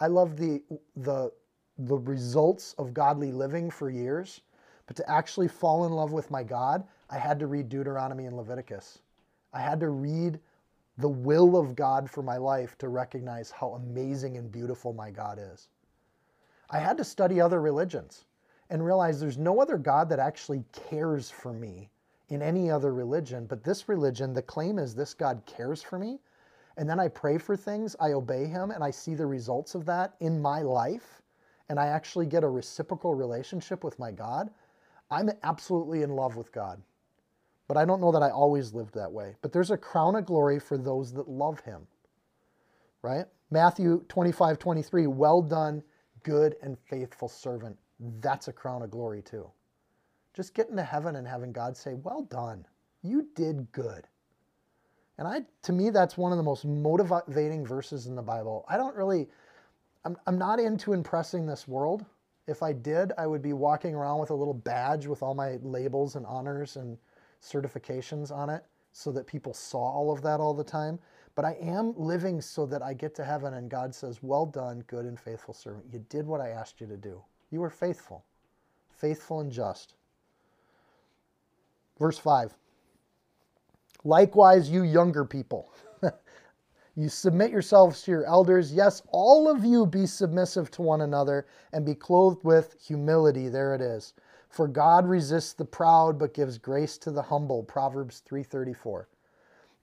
I loved the results of godly living for years. But to actually fall in love with my God, I had to read Deuteronomy and Leviticus. I had to read the will of God for my life to recognize how amazing and beautiful my God is. I had to study other religions and realize there's no other God that actually cares for me in any other religion. But this religion, the claim is this God cares for me. And then I pray for things, I obey Him, and I see the results of that in my life. And I actually get a reciprocal relationship with my God. I'm absolutely in love with God, but I don't know that I always lived that way. But there's a crown of glory for those that love Him, right? Matthew 25:23, well done, good and faithful servant. That's a crown of glory too. Just getting to heaven and having God say, well done, you did good. And to me, that's one of the most motivating verses in the Bible. I'm not into impressing this world. If I did, I would be walking around with a little badge with all my labels and honors and certifications on it so that people saw all of that all the time. But I am living so that I get to heaven and God says, well done, good and faithful servant. You did what I asked you to do. You were faithful, faithful and just. Verse 5, likewise, you younger people, you submit yourselves to your elders. Yes, all of you be submissive to one another and be clothed with humility. There it is. For God resists the proud, but gives grace to the humble. Proverbs 3:34.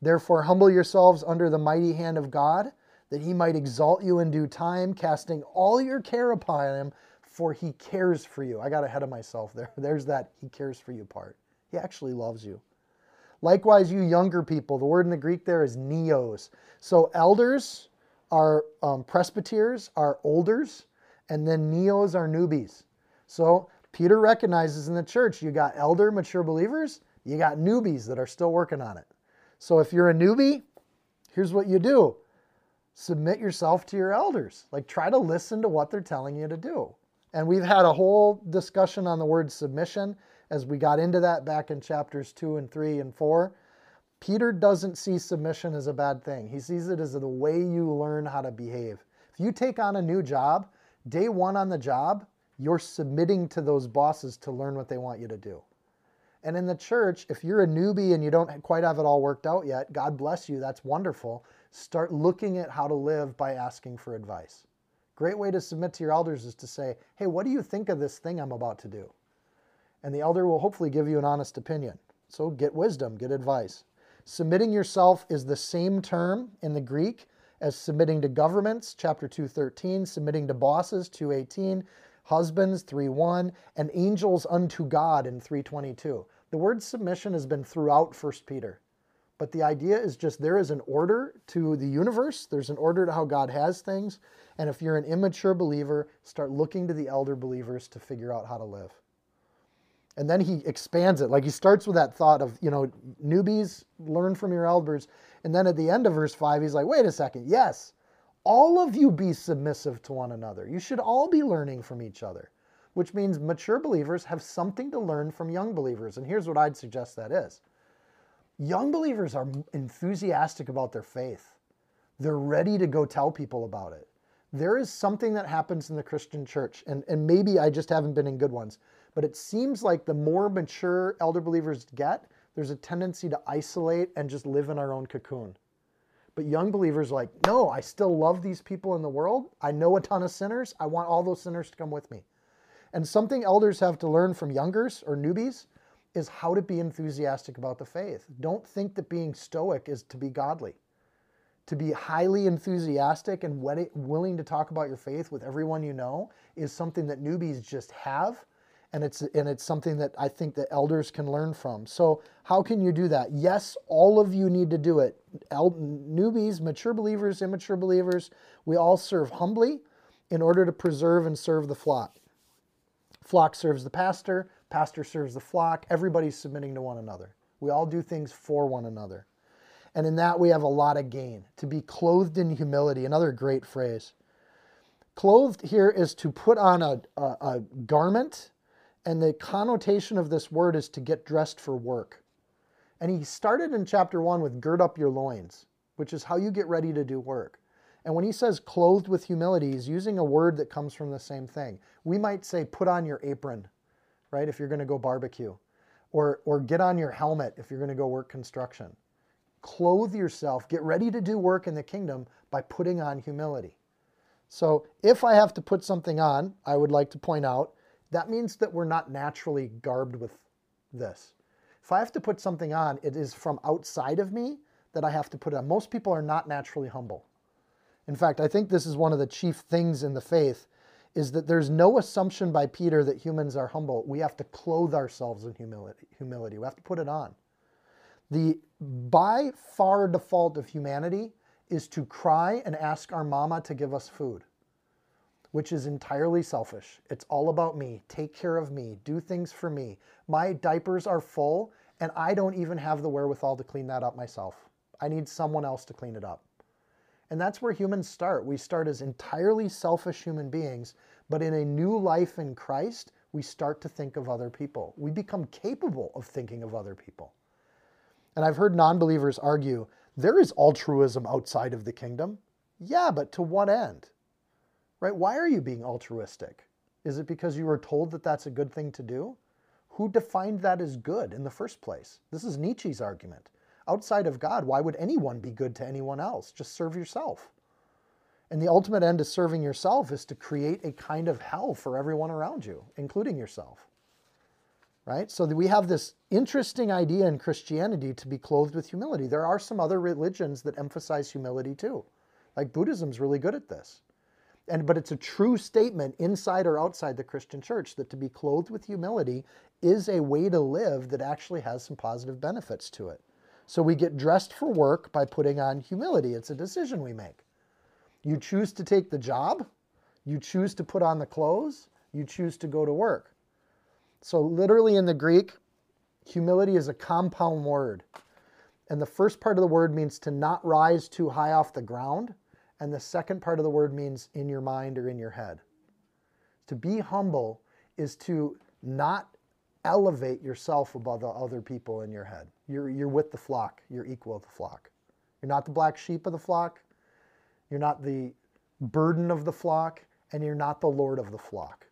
Therefore, humble yourselves under the mighty hand of God, that He might exalt you in due time, casting all your care upon Him, for He cares for you. I got ahead of myself there. There's that He cares for you part. He actually loves you. Likewise, you younger people, the word in the Greek there is neos. So elders are presbyteros, are olders, and then neos are newbies. So Peter recognizes in the church, you got elder, mature believers, you got newbies that are still working on it. So if you're a newbie, here's what you do. Submit yourself to your elders. Like, try to listen to what they're telling you to do. And we've had a whole discussion on the word submission. As we got into that back in chapters 2 and 3 and 4, Peter doesn't see submission as a bad thing. He sees it as the way you learn how to behave. If you take on a new job, day one on the job, you're submitting to those bosses to learn what they want you to do. And in the church, if you're a newbie and you don't quite have it all worked out yet, God bless you, that's wonderful. Start looking at how to live by asking for advice. Great way to submit to your elders is to say, hey, what do you think of this thing I'm about to do? And the elder will hopefully give you an honest opinion. So get wisdom, get advice. Submitting yourself is the same term in the Greek as submitting to governments, chapter 2:13, submitting to bosses, 2:18, husbands, 3:1, and angels unto God in 3:22. The word submission has been throughout 1 Peter. But the idea is just there is an order to the universe. There's an order to how God has things. And if you're an immature believer, start looking to the elder believers to figure out how to live. And then he expands it. Like, he starts with that thought of, you know, newbies, learn from your elders. And then at the end of verse 5, he's like, wait a second. Yes, all of you be submissive to one another. You should all be learning from each other, which means mature believers have something to learn from young believers. And here's what I'd suggest that is. Young believers are enthusiastic about their faith. They're ready to go tell people about it. There is something that happens in the Christian church, and maybe I just haven't been in good ones, but it seems like the more mature elder believers get, there's a tendency to isolate and just live in our own cocoon. But young believers are like, no, I still love these people in the world. I know a ton of sinners. I want all those sinners to come with me. And something elders have to learn from youngers or newbies is how to be enthusiastic about the faith. Don't think that being stoic is to be godly. To be highly enthusiastic and willing to talk about your faith with everyone you know is something that newbies just have, and it's something that I think that elders can learn from. So how can you do that? Yes, all of you need to do it. Newbies, mature believers, immature believers, we all serve humbly in order to preserve and serve the flock. Flock serves the pastor, pastor serves the flock, everybody's submitting to one another. We all do things for one another. And in that, we have a lot of gain. To be clothed in humility, another great phrase. Clothed here is to put on a garment, and the connotation of this word is to get dressed for work. And he started in chapter 1 with gird up your loins, which is how you get ready to do work. And when he says clothed with humility, he's using a word that comes from the same thing. We might say put on your apron, right, if you're going to go barbecue, or get on your helmet if you're going to go work construction. Clothe yourself, get ready to do work in the kingdom by putting on humility. So if I have to put something on, I would like to point out, that means that we're not naturally garbed with this. If I have to put something on, it is from outside of me that I have to put it on. Most people are not naturally humble. In fact, I think this is one of the chief things in the faith, is that there's no assumption by Peter that humans are humble. We have to clothe ourselves in humility. We have to put it on. The by far default of humanity is to cry and ask our mama to give us food, which is entirely selfish. It's all about me. Take care of me. Do things for me. My diapers are full, and I don't even have the wherewithal to clean that up myself. I need someone else to clean it up. And that's where humans start. We start as entirely selfish human beings, but in a new life in Christ, we start to think of other people. We become capable of thinking of other people. And I've heard non-believers argue, there is altruism outside of the kingdom. Yeah, but to what end? Right? Why are you being altruistic? Is it because you were told that that's a good thing to do? Who defined that as good in the first place? This is Nietzsche's argument. Outside of God, why would anyone be good to anyone else? Just serve yourself. And the ultimate end of serving yourself is to create a kind of hell for everyone around you, including yourself. Right? So we have this interesting idea in Christianity to be clothed with humility. There are some other religions that emphasize humility too. Like Buddhism's really good at this. But it's a true statement inside or outside the Christian church that to be clothed with humility is a way to live that actually has some positive benefits to it. So we get dressed for work by putting on humility. It's a decision we make. You choose to take the job. You choose to put on the clothes. You choose to go to work. So literally in the Greek, humility is a compound word. And the first part of the word means to not rise too high off the ground. And the second part of the word means in your mind or in your head. To be humble is to not elevate yourself above the other people in your head. You're with the flock. You're equal to the flock. You're not the black sheep of the flock. You're not the burden of the flock. And you're not the lord of the flock.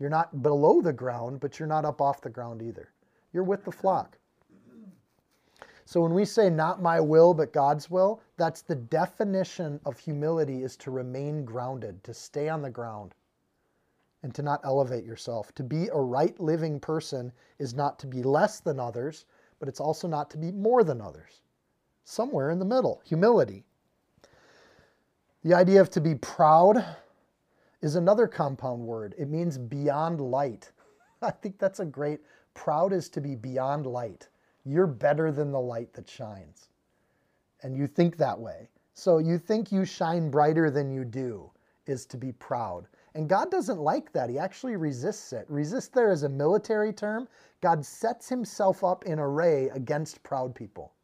You're not below the ground, but you're not up off the ground either. You're with the flock. So when we say not my will, but God's will, that's the definition of humility, is to remain grounded, to stay on the ground, and to not elevate yourself. To be a right living person is not to be less than others, but it's also not to be more than others. Somewhere in the middle, humility. The idea of to be proud is another compound word. It means beyond light. I think that's a great, proud is to be beyond light. You're better than the light that shines. And you think that way. So you think you shine brighter than you do is to be proud. And God doesn't like that. He actually resists it. Resist there is a military term. God sets himself up in array against proud people.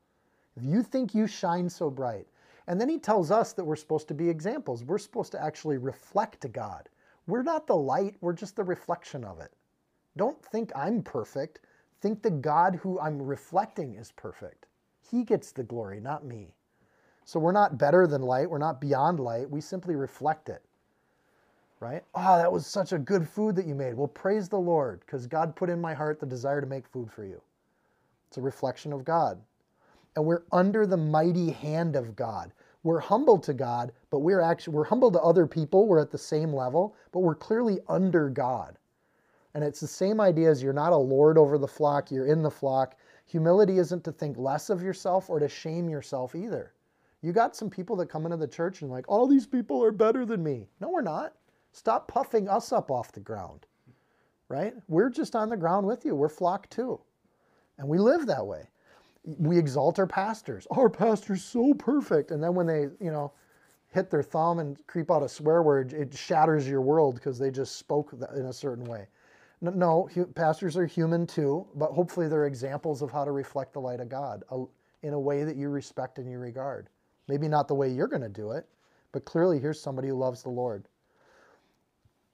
If you think you shine so bright, And then he tells us that we're supposed to be examples. We're supposed to actually reflect to God. We're not the light, we're just the reflection of it. Don't think I'm perfect. Think the God who I'm reflecting is perfect. He gets the glory, not me. So we're not better than light. We're not beyond light. We simply reflect it, right? Oh, that was such a good food that you made. Well, praise the Lord, because God put in my heart the desire to make food for you. It's a reflection of God. And we're under the mighty hand of God. We're humble to God, but we're humble to other people. We're at the same level, but we're clearly under God. And it's the same idea as you're not a lord over the flock, you're in the flock. Humility isn't to think less of yourself or to shame yourself either. You got some people that come into the church and like, all these people are better than me. No, we're not. Stop puffing us up off the ground, right? We're just on the ground with you. We're flock too. And we live that way. We exalt our pastors. Our pastor's so perfect. And then when they, you know, hit their thumb and creep out a swear word, it shatters your world because they just spoke in a certain way. No, pastors are human too, but hopefully they're examples of how to reflect the light of God in a way that you respect and you regard. Maybe not the way you're going to do it, but clearly here's somebody who loves the Lord.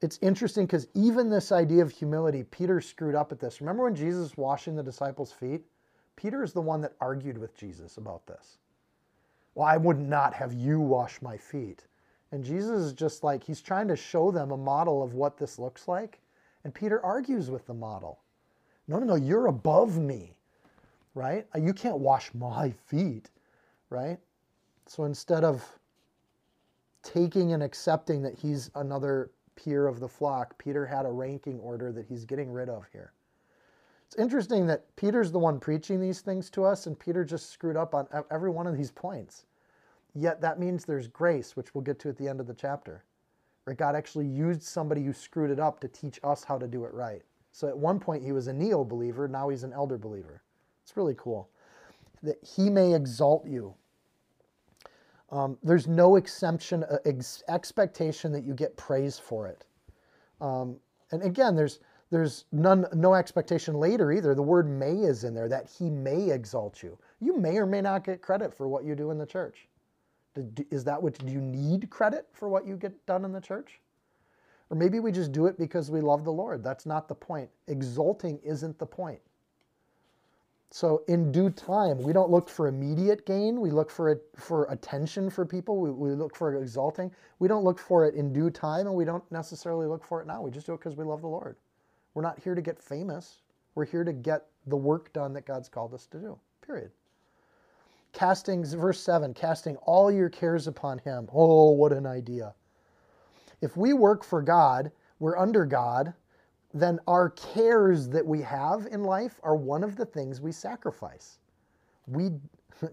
It's interesting because even this idea of humility, Peter screwed up at this. Remember when Jesus was washing the disciples' feet? Peter is the one that argued with Jesus about this. Well, I would not have you wash my feet. And Jesus is just like, he's trying to show them a model of what this looks like. And Peter argues with the model. No, no, no, you're above me, right? You can't wash my feet, right? So instead of taking and accepting that he's another peer of the flock, Peter had a ranking order that he's getting rid of here. It's interesting that Peter's the one preaching these things to us, and Peter just screwed up on every one of these points. Yet that means there's grace, which we'll get to at the end of the chapter. Or God actually used somebody who screwed it up to teach us how to do it right. So at one point he was a neo-believer, now he's an elder believer. It's really cool. That he may exalt you. There's no expectation that you get praise for it. And again, there's no expectation later either. The word may is in there, that he may exalt you. You may or may not get credit for what you do in the church. Is that what, do you need credit for what you get done in the church? Or maybe we just do it because we love the Lord. That's not the point. Exalting isn't the point. So in due time, we don't look for immediate gain. We look for attention for people. We look for exalting. We don't look for it in due time, and we don't necessarily look for it now. We just do it because we love the Lord. We're not here to get famous. We're here to get the work done that God's called us to do, period. Verse 7, casting all your cares upon him. Oh, what an idea. If we work for God, we're under God, then our cares that we have in life are one of the things we sacrifice. We,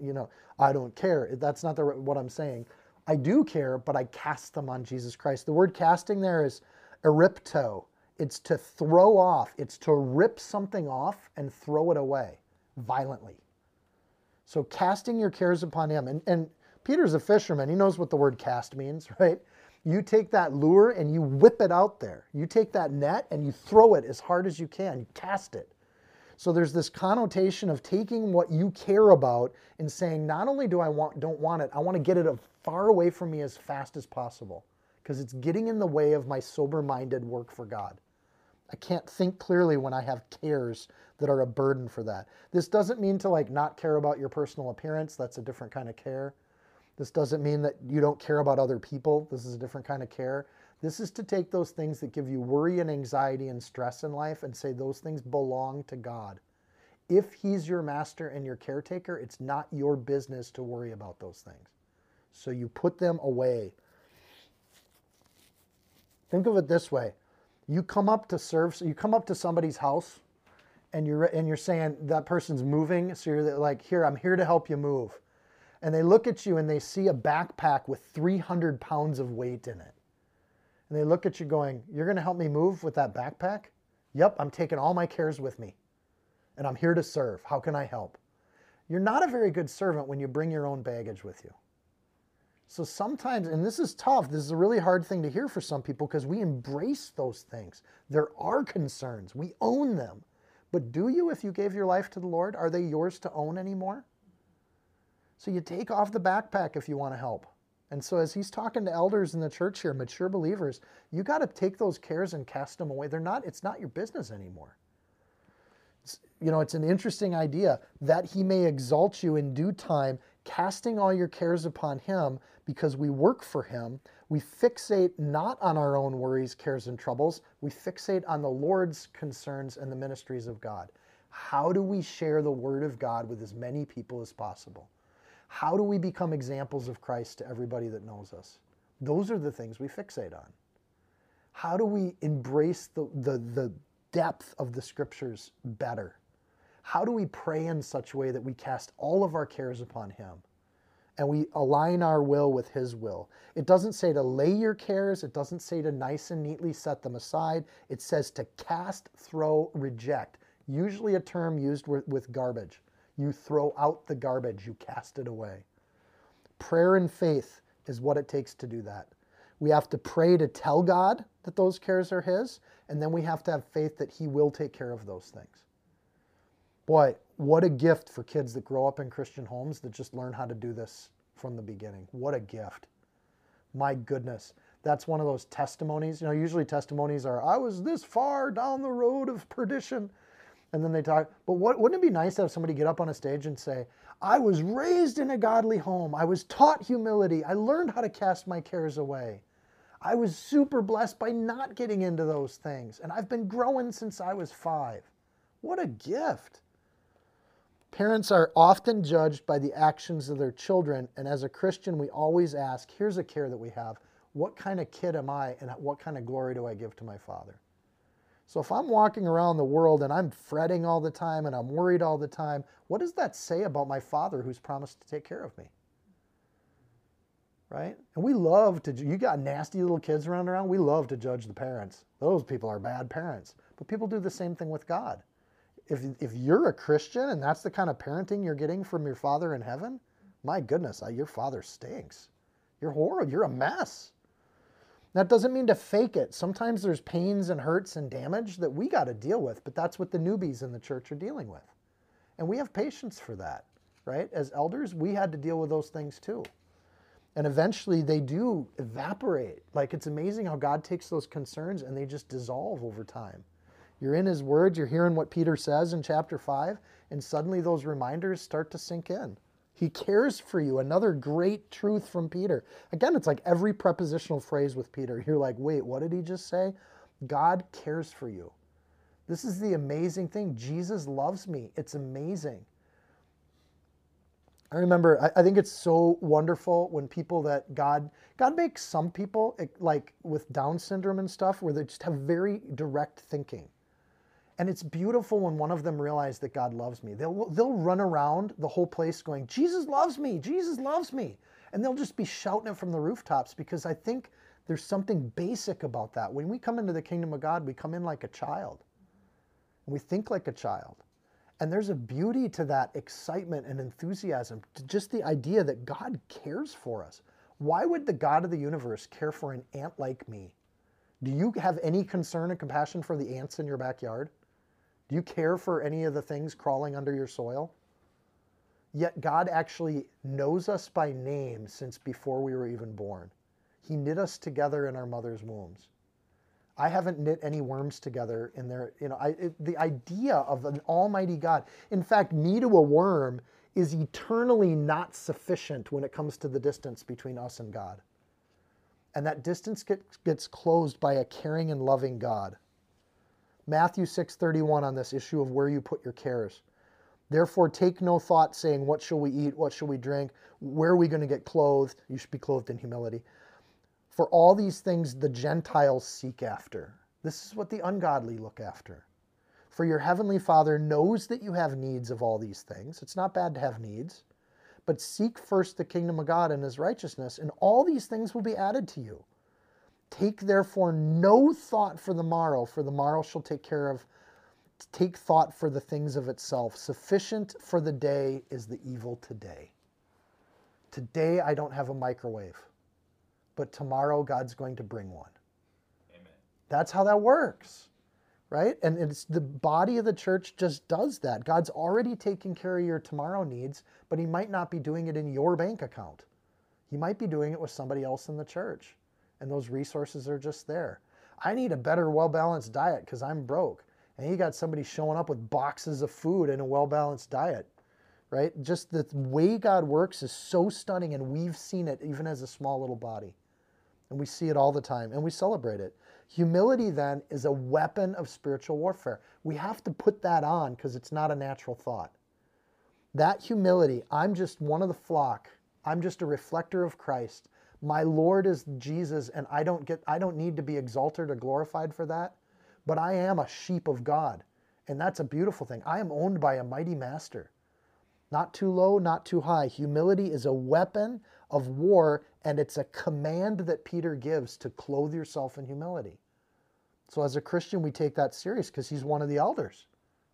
you know, I don't care. That's not what I'm saying. I do care, but I cast them on Jesus Christ. The word casting there is eripto. It's to throw off. It's to rip something off and throw it away violently. So casting your cares upon him. And Peter's a fisherman. He knows what the word cast means, right? You take that lure and you whip it out there. You take that net and you throw it as hard as you can. You cast it. So there's this connotation of taking what you care about and saying, not only don't want it, I want to get it as far away from me as fast as possible because it's getting in the way of my sober-minded work for God. I can't think clearly when I have cares that are a burden for that. This doesn't mean to like not care about your personal appearance. That's a different kind of care. This doesn't mean that you don't care about other people. This is a different kind of care. This is to take those things that give you worry and anxiety and stress in life and say those things belong to God. If he's your master and your caretaker, it's not your business to worry about those things. So you put them away. Think of it this way. You come up to serve, so you come up to somebody's house and you're saying that person's moving. So you're like, here, I'm here to help you move. And they look at you and they see a backpack with 300 pounds of weight in it. And they look at you going, you're going to help me move with that backpack? Yep, I'm taking all my cares with me and I'm here to serve. How can I help? You're not a very good servant when you bring your own baggage with you. So sometimes, and this is tough, this is a really hard thing to hear for some people because we embrace those things. There are concerns. We own them. But do you, if you gave your life to the Lord, are they yours to own anymore? So you take off the backpack if you want to help. And so as he's talking to elders in the church here, mature believers, you got to take those cares and cast them away. They're not, it's not your business anymore. It's, you know, it's an interesting idea that he may exalt you in due time, casting all your cares upon him because we work for him. We fixate not on our own worries, cares, and troubles. We fixate on the Lord's concerns and the ministries of God. How do we share the word of God with as many people as possible? How do we become examples of Christ to everybody that knows us? Those are the things we fixate on. How do we embrace the depth of the scriptures better? How do we pray in such a way that we cast all of our cares upon him and we align our will with his will? It doesn't say to lay your cares. It doesn't say to nice and neatly set them aside. It says to cast, throw, reject. Usually a term used with garbage. You throw out the garbage, you cast it away. Prayer and faith is what it takes to do that. We have to pray to tell God that those cares are his, and then we have to have faith that he will take care of those things. Boy, what a gift for kids that grow up in Christian homes that just learn how to do this from the beginning. What a gift. My goodness. That's one of those testimonies. You know, usually testimonies are, I was this far down the road of perdition. And then they talk, but wouldn't it be nice to have somebody get up on a stage and say, I was raised in a godly home. I was taught humility. I learned how to cast my cares away. I was super blessed by not getting into those things. And I've been growing since I was 5. What a gift. Parents are often judged by the actions of their children. And as a Christian, we always ask, here's a care that we have. What kind of kid am I and what kind of glory do I give to my father? So if I'm walking around the world and I'm fretting all the time and I'm worried all the time, what does that say about my father who's promised to take care of me? Right? And we love to, you got nasty little kids running around, we love to judge the parents. Those people are bad parents. But people do the same thing with God. If you're a Christian and that's the kind of parenting you're getting from your father in heaven, my goodness, your father stinks. You're horrible. You're a mess. That doesn't mean to fake it. Sometimes there's pains and hurts and damage that we got to deal with, but that's what the newbies in the church are dealing with. And we have patience for that, right? As elders, we had to deal with those things too. And eventually they do evaporate. Like, it's amazing how God takes those concerns and they just dissolve over time. You're in his word, you're hearing what Peter says in chapter 5, and suddenly those reminders start to sink in. He cares for you. Another great truth from Peter. Again, it's like every prepositional phrase with Peter. You're like, wait, what did he just say? God cares for you. This is the amazing thing. Jesus loves me. It's amazing. I remember, I think it's so wonderful when people that God makes some people, like with Down syndrome and stuff, where they just have very direct thinking. And it's beautiful when one of them realizes that God loves me. They'll run around the whole place going, Jesus loves me, Jesus loves me. And they'll just be shouting it from the rooftops, because I think there's something basic about that. When we come into the kingdom of God, we come in like a child. We think like a child. And there's a beauty to that excitement and enthusiasm, to just the idea that God cares for us. Why would the God of the universe care for an ant like me? Do you have any concern and compassion for the ants in your backyard? Do you care for any of the things crawling under your soil? Yet God actually knows us by name since before we were even born. He knit us together in our mother's wombs. I haven't knit any worms together in there. You know, the idea of an almighty God. In fact, me to a worm is eternally not sufficient when it comes to the distance between us and God. And that distance gets closed by a caring and loving God. Matthew 6:31 on this issue of where you put your cares. Therefore take no thought saying, what shall we eat? What shall we drink? Where are we going to get clothed? You should be clothed in humility. For all these things the Gentiles seek after. This is what the ungodly look after. For your heavenly Father knows that you have needs of all these things. It's not bad to have needs. But seek first the kingdom of God and his righteousness, and all these things will be added to you. Take therefore no thought for the morrow shall take thought for the things of itself. Sufficient for the day is the evil today. Today I don't have a microwave, but tomorrow God's going to bring one. Amen. That's how that works, right? And it's the body of the church just does that. God's already taking care of your tomorrow needs, but he might not be doing it in your bank account. He might be doing it with somebody else in the church, and those resources are just there. I need a better, well-balanced diet because I'm broke, and you got somebody showing up with boxes of food and a well-balanced diet, right? Just the way God works is so stunning, and we've seen it even as a small little body, and we see it all the time, and we celebrate it. Humility, then, is a weapon of spiritual warfare. We have to put that on because it's not a natural thought. That humility, I'm just one of the flock. I'm just a reflector of Christ. My Lord is Jesus, and I don't need to be exalted or glorified for that, but I am a sheep of God, and that's a beautiful thing. I am owned by a mighty master. Not too low, not too high. Humility is a weapon of war, and it's a command that Peter gives to clothe yourself in humility. So as a Christian, we take that serious because he's one of the elders.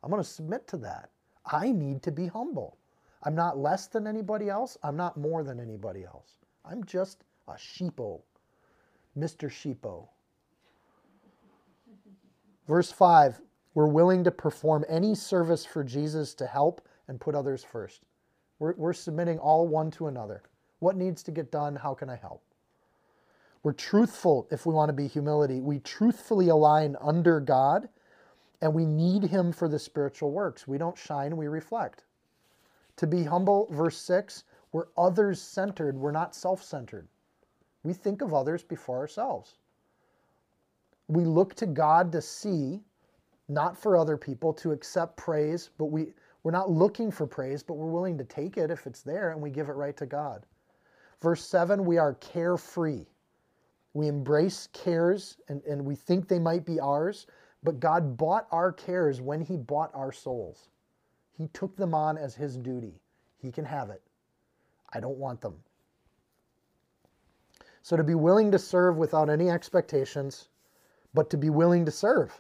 I'm going to submit to that. I need to be humble. I'm not less than anybody else. I'm not more than anybody else. I'm just a sheepo, Mr. Sheepo. Verse 5, we're willing to perform any service for Jesus to help and put others first. We're submitting all one to another. What needs to get done? How can I help? We're truthful if we want to be humility. We truthfully align under God, and we need him for the spiritual works. We don't shine, we reflect. To be humble, verse 6, we're others-centered. We're not self-centered. We think of others before ourselves. We look to God to see, not for other people, to accept praise, but we're not looking for praise, but we're willing to take it if it's there, and we give it right to God. Verse 7, we are carefree. We embrace cares, and we think they might be ours, but God bought our cares when he bought our souls. He took them on as his duty. He can have it. I don't want them. So to be willing to serve without any expectations, but to be willing to serve.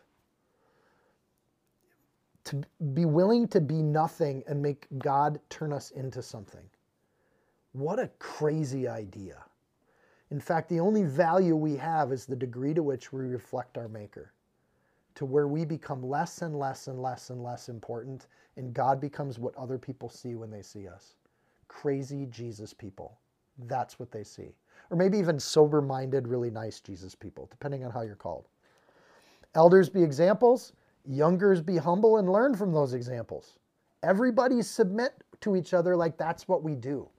To be willing to be nothing and make God turn us into something. What a crazy idea. In fact, the only value we have is the degree to which we reflect our Maker, to where we become less and less and less and less important, and God becomes what other people see when they see us. Crazy Jesus people. That's what they see. Or maybe even sober-minded, really nice Jesus people, depending on how you're called. Elders be examples. Youngers be humble and learn from those examples. Everybody submit to each other like that's what we do.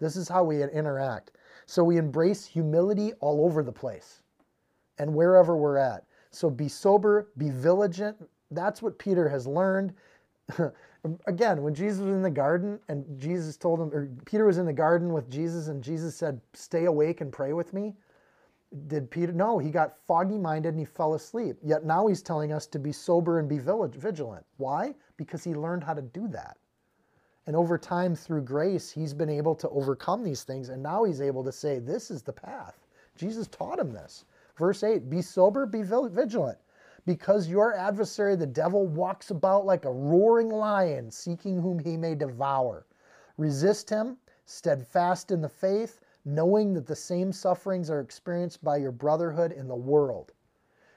This is how we interact. So we embrace humility all over the place and wherever we're at. So be sober, be vigilant. That's what Peter has learned. Again, when Jesus was in the garden and Jesus told him, or Peter was in the garden with Jesus and Jesus said, stay awake and pray with me. Did Peter? No, he got foggy-minded and he fell asleep. Yet now he's telling us to be sober and be vigilant. Why? Because he learned how to do that. And over time, through grace, he's been able to overcome these things. And now he's able to say, this is the path. Jesus taught him this. Verse 8, be sober, be vigilant. Because your adversary, the devil, walks about like a roaring lion, seeking whom he may devour. Resist him, steadfast in the faith, knowing that the same sufferings are experienced by your brotherhood in the world.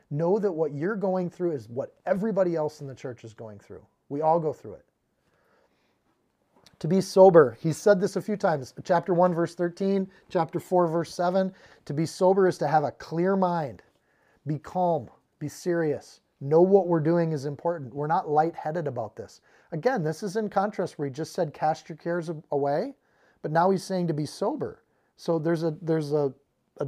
Know that what you're going through is what everybody else in the church is going through. We all go through it. To be sober. He's said this a few times. Chapter 1, verse 13, chapter 4, verse 7. To be sober is to have a clear mind. Be calm. Be serious. Know what we're doing is important. We're not lightheaded about this. Again, this is in contrast where he just said, cast your cares away, but now he's saying to be sober. So there's a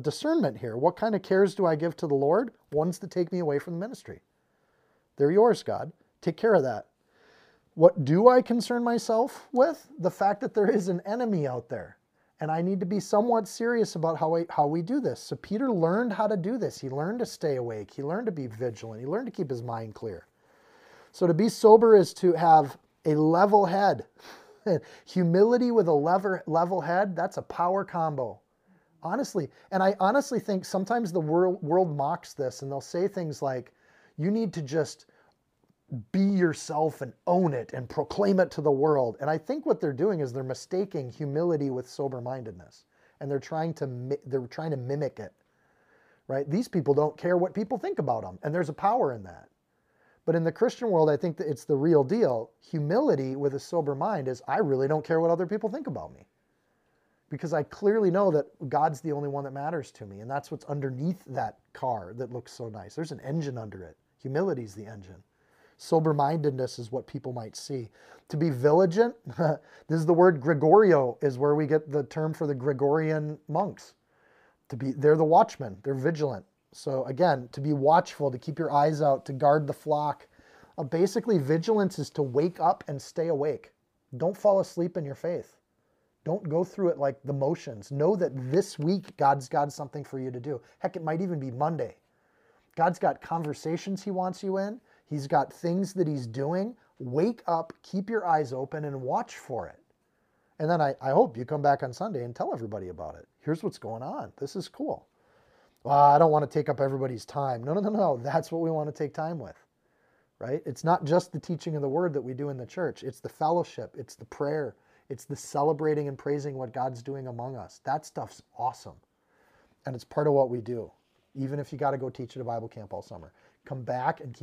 discernment here. What kind of cares do I give to the Lord? Ones that take me away from the ministry. They're yours, God. Take care of that. What do I concern myself with? The fact that there is an enemy out there. And I need to be somewhat serious about how we do this. So Peter learned how to do this. He learned to stay awake. He learned to be vigilant. He learned to keep his mind clear. So to be sober is to have a level head. Humility with a level head, that's a power combo. Honestly. And I honestly think sometimes the world mocks this and they'll say things like, you need to just be yourself and own it and proclaim it to the world. And I think what they're doing is they're mistaking humility with sober-mindedness, and they're trying to mimic it, right? These people don't care what people think about them, and there's a power in that. But in the Christian world, I think that it's the real deal. Humility with a sober mind is, I really don't care what other people think about me, because I clearly know that God's the only one that matters to me. And that's what's underneath that car that looks so nice. There's an engine under it. Humility is the engine. Sober-mindedness is what people might see. To be vigilant, this is the word Gregorio, is where we get the term for the Gregorian monks. They're the watchmen, they're vigilant. So again, to be watchful, to keep your eyes out, to guard the flock. Basically, vigilance is to wake up and stay awake. Don't fall asleep in your faith. Don't go through it like the motions. Know that this week God's got something for you to do. Heck, it might even be Monday. God's got conversations he wants you in. He's got things that he's doing. Wake up, keep your eyes open, and watch for it. And then I hope you come back on Sunday and tell everybody about it. Here's what's going on. This is cool. Well, I don't want to take up everybody's time. No, no, no, no. That's what we want to take time with, right? It's not just the teaching of the word that we do in the church. It's the fellowship. It's the prayer. It's the celebrating and praising what God's doing among us. That stuff's awesome. And it's part of what we do. Even if you got to go teach at a Bible camp all summer, come back and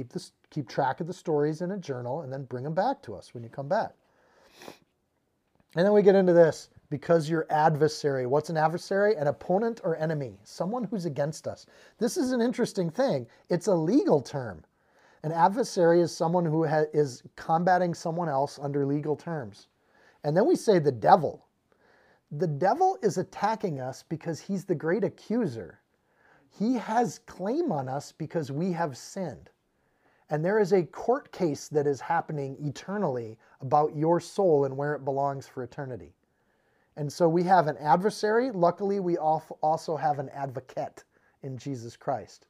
keep track of the stories in a journal, and then bring them back to us when you come back. And then we get into this, because your adversary. What's an adversary? An opponent or enemy, someone who's against us. This is an interesting thing. It's a legal term. An adversary is someone who is combating someone else under legal terms. And then we say the devil. The devil is attacking us because he's the great accuser. He has claim on us because we have sinned. And there is a court case that is happening eternally about your soul and where it belongs for eternity. And so we have an adversary. Luckily, we also have an advocate in Jesus Christ.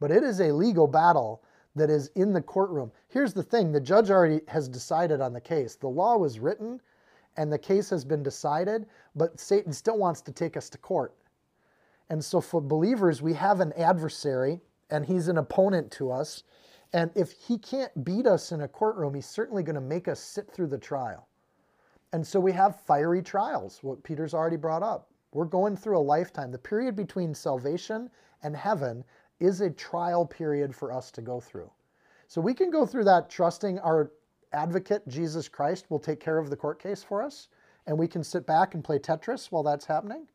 But it is a legal battle that is in the courtroom. Here's the thing. The judge already has decided on the case. The law was written and the case has been decided, but Satan still wants to take us to court. And so for believers, we have an adversary, and he's an opponent to us. And if he can't beat us in a courtroom, he's certainly going to make us sit through the trial. And so we have fiery trials, what Peter's already brought up. We're going through a lifetime. The period between salvation and heaven is a trial period for us to go through. So we can go through that trusting our advocate, Jesus Christ, will take care of the court case for us, and we can sit back and play Tetris while that's happening.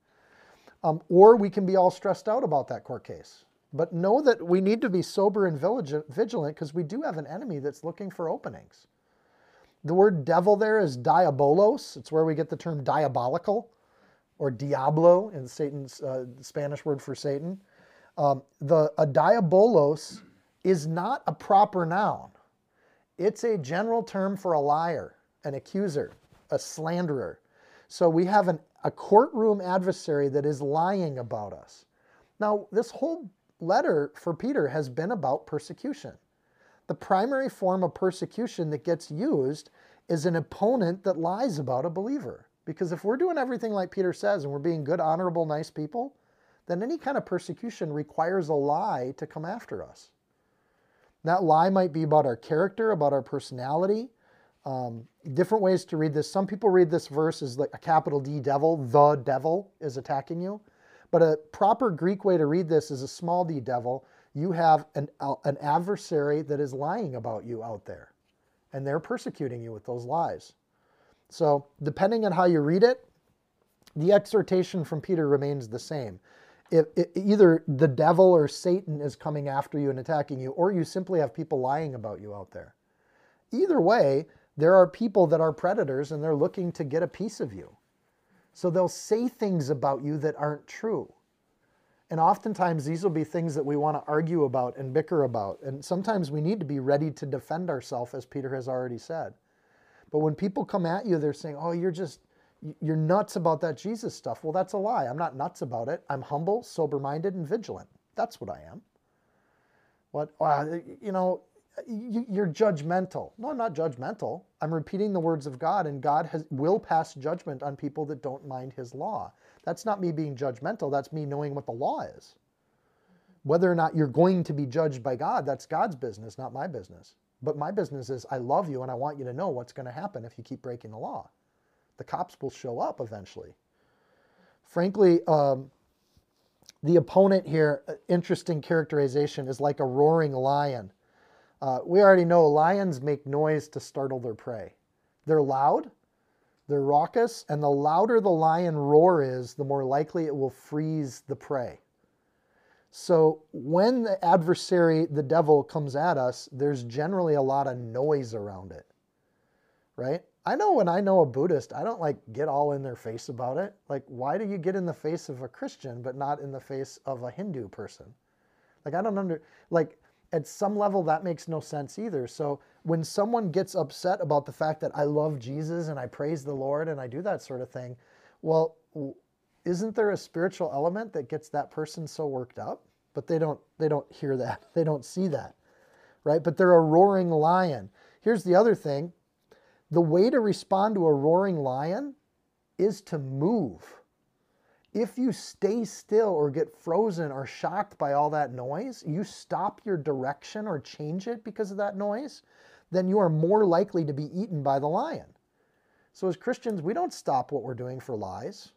Or we can be all stressed out about that court case. But know that we need to be sober and vigilant, because we do have an enemy that's looking for openings. The word devil there is diabolos. It's where we get the term diabolical, or diablo in Satan's Spanish word for Satan. A diabolos is not a proper noun. It's a general term for a liar, an accuser, a slanderer. So we have a courtroom adversary that is lying about us. Now, this whole letter for Peter has been about persecution. The primary form of persecution that gets used is an opponent that lies about a believer. Because if we're doing everything like Peter says, and we're being good, honorable, nice people, then any kind of persecution requires a lie to come after us. That lie might be about our character, about our personality. Different ways to read this. Some people read this verse as like a capital D devil, the devil is attacking you. But a proper Greek way to read this is a small d devil. You have an adversary that is lying about you out there, and they're persecuting you with those lies. So depending on how you read it, the exhortation from Peter remains the same. Either the devil or Satan is coming after you and attacking you, or you simply have people lying about you out there. Either way, there are people that are predators, and they're looking to get a piece of you. So they'll say things about you that aren't true. And oftentimes these will be things that we want to argue about and bicker about. And sometimes we need to be ready to defend ourselves, as Peter has already said. But when people come at you, they're saying, oh, you're nuts about that Jesus stuff. Well, that's a lie. I'm not nuts about it. I'm humble, sober-minded, and vigilant. That's what I am. What, you're judgmental. No, I'm not judgmental. I'm repeating the words of God, and God will pass judgment on people that don't mind his law. That's not me being judgmental. That's me knowing what the law is. Whether or not you're going to be judged by God, that's God's business, not my business. But my business is I love you, and I want you to know what's going to happen if you keep breaking the law. The cops will show up eventually. Frankly, the opponent here, interesting characterization, is like a roaring lion. We already know lions make noise to startle their prey. They're loud, they're raucous, and the louder the lion roar is, the more likely it will freeze the prey. So when the adversary, the devil, comes at us, there's generally a lot of noise around it, right? I know when I know a Buddhist, I don't like get all in their face about it. Like, why do you get in the face of a Christian, but not in the face of a Hindu person? Like, I don't like, at some level that makes no sense either. So when someone gets upset about the fact that I love Jesus and I praise the Lord and I do that sort of thing, well, isn't there a spiritual element that gets that person so worked up? But they don't hear that. They don't see that, right? But they're a roaring lion. Here's the other thing. The way to respond to a roaring lion is to move. If you stay still or get frozen or shocked by all that noise, you stop your direction or change it because of that noise, then you are more likely to be eaten by the lion. So as Christians, we don't stop what we're doing for lies.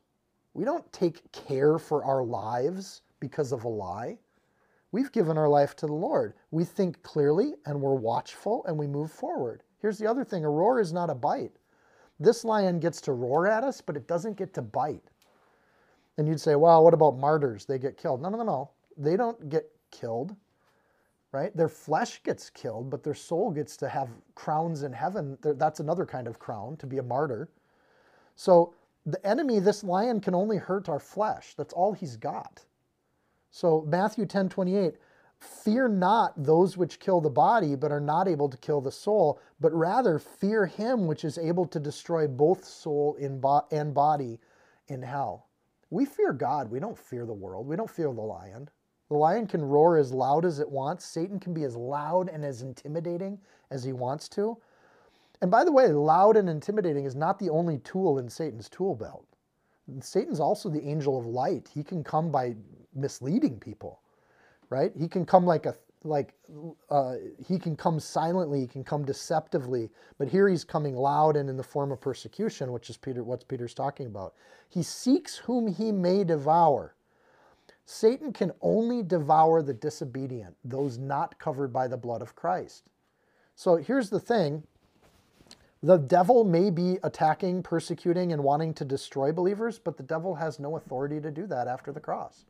We don't take care for our lives because of a lie. We've given our life to the Lord. We think clearly and we're watchful and we move forward. Here's the other thing. A roar is not a bite. This lion gets to roar at us, but it doesn't get to bite. And you'd say, well, what about martyrs? They get killed. No, no, no, no. They don't get killed, right? Their flesh gets killed, but their soul gets to have crowns in heaven. That's another kind of crown, to be a martyr. So the enemy, this lion, can only hurt our flesh. That's all he's got. So Matthew 10:28, fear not those which kill the body, but are not able to kill the soul, but rather fear him which is able to destroy both soul and body in hell. We fear God. We don't fear the world. We don't fear the lion. The lion can roar as loud as it wants. Satan can be as loud and as intimidating as he wants to. And by the way, loud and intimidating is not the only tool in Satan's tool belt. Satan's also the angel of light. He can come by misleading people, right? He can come he can come silently. He can come deceptively. But here he's coming loud and in the form of persecution, which is what Peter's talking about. He seeks whom he may devour. Satan can only devour the disobedient, those not covered by the blood of Christ. So here's the thing. The devil may be attacking, persecuting, and wanting to destroy believers, but the devil has no authority to do that after the cross.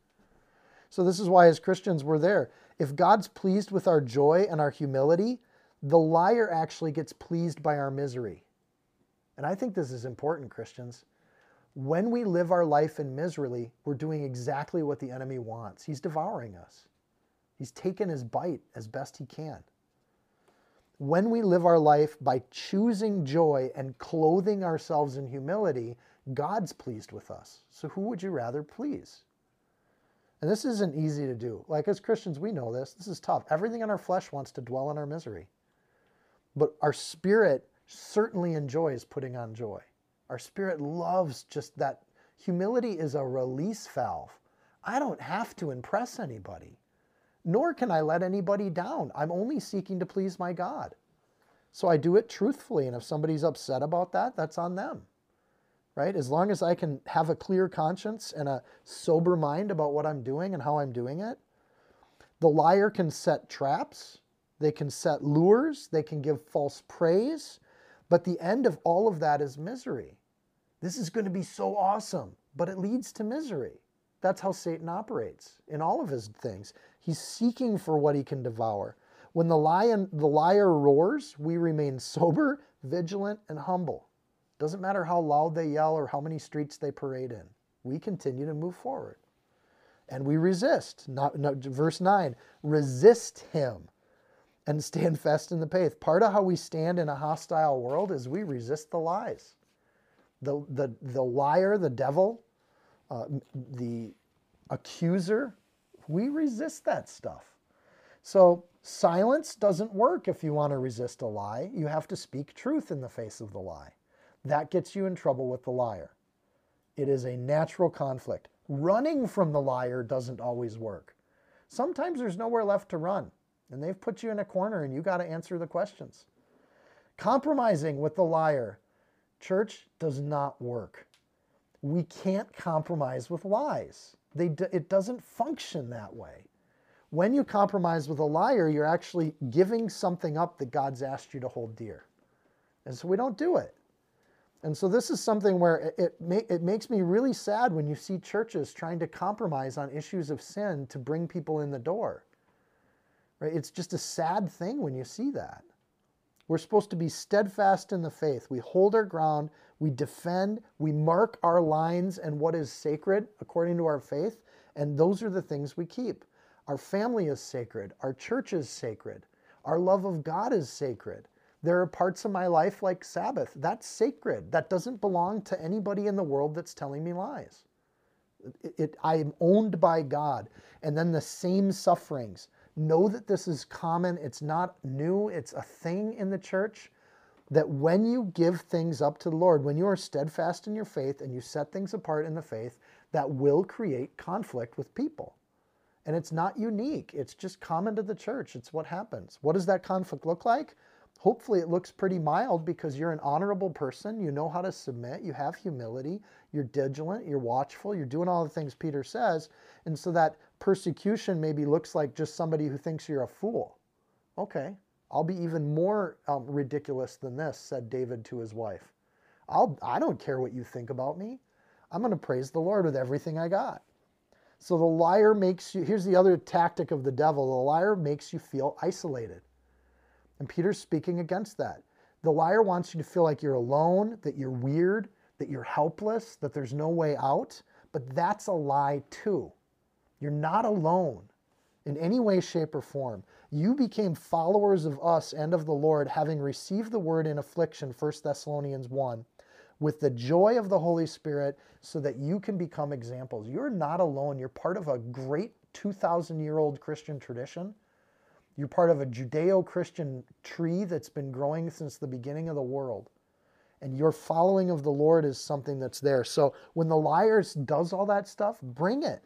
So this is why as Christians we're there. If God's pleased with our joy and our humility, the liar actually gets pleased by our misery. And I think this is important, Christians. When we live our life in misery, we're doing exactly what the enemy wants. He's devouring us. He's taken his bite as best he can. When we live our life by choosing joy and clothing ourselves in humility, God's pleased with us. So who would you rather please? And this isn't easy to do. Like, as Christians, we know this. This is tough. Everything in our flesh wants to dwell in our misery. But our spirit certainly enjoys putting on joy. Our spirit loves just that. Humility is a release valve. I don't have to impress anybody. Nor can I let anybody down. I'm only seeking to please my God. So I do it truthfully. And if somebody's upset about that, that's on them, right? As long as I can have a clear conscience and a sober mind about what I'm doing and how I'm doing it. The liar can set traps. They can set lures. They can give false praise. But the end of all of that is misery. This is going to be so awesome, but it leads to misery. That's how Satan operates in all of his things. He's seeking for what he can devour. When the liar roars, we remain sober, vigilant, and humble. Doesn't matter how loud they yell or how many streets they parade in. We continue to move forward. And we resist. Verse 9, resist him and stand fast in the faith. Part of how we stand in a hostile world is we resist the lies. The liar, the devil, the accuser, we resist that stuff. So silence doesn't work if you want to resist a lie. You have to speak truth in the face of the lie. That gets you in trouble with the liar. It is a natural conflict. Running from the liar doesn't always work. Sometimes there's nowhere left to run, and they've put you in a corner, and you got to answer the questions. Compromising with the liar, church, does not work. We can't compromise with lies. It doesn't function that way. when you compromise with a liar, you're actually giving something up that God's asked you to hold dear. And so we don't do it. And so this is something where it makes me really sad when you see churches trying to compromise on issues of sin to bring people in the door. Right? It's just a sad thing when you see that. We're supposed to be steadfast in the faith. We hold our ground, we defend, we mark our lines and what is sacred according to our faith, and those are the things we keep. Our family is sacred, our church is sacred, our love of God is sacred. There are parts of my life like Sabbath. That's sacred. That doesn't belong to anybody in the world that's telling me lies. I am owned by God. And then the same sufferings. Know that this is common. It's not new. It's a thing in the church that when you give things up to the Lord, when you are steadfast in your faith and you set things apart in the faith, that will create conflict with people. And it's not unique. It's just common to the church. It's what happens. What does that conflict look like? Hopefully it looks pretty mild because you're an honorable person, you know how to submit, you have humility, you're diligent, you're watchful, you're doing all the things Peter says, and so that persecution maybe looks like just somebody who thinks you're a fool. Okay, I'll be even more ridiculous than this, said David to his wife. I don't care what you think about me. I'm going to praise the Lord with everything I got. So the liar makes you, here's the other tactic of the devil, the liar makes you feel isolated. And Peter's speaking against that. The liar wants you to feel like you're alone, that you're weird, that you're helpless, that there's no way out. But that's a lie too. You're not alone in any way, shape, or form. You became followers of us and of the Lord, having received the word in affliction, 1 Thessalonians 1, with the joy of the Holy Spirit, so that you can become examples. You're not alone. You're part of a great 2,000-year-old Christian tradition. You're part of a Judeo-Christian tree that's been growing since the beginning of the world. And your following of the Lord is something that's there. So when the liar does all that stuff, bring it.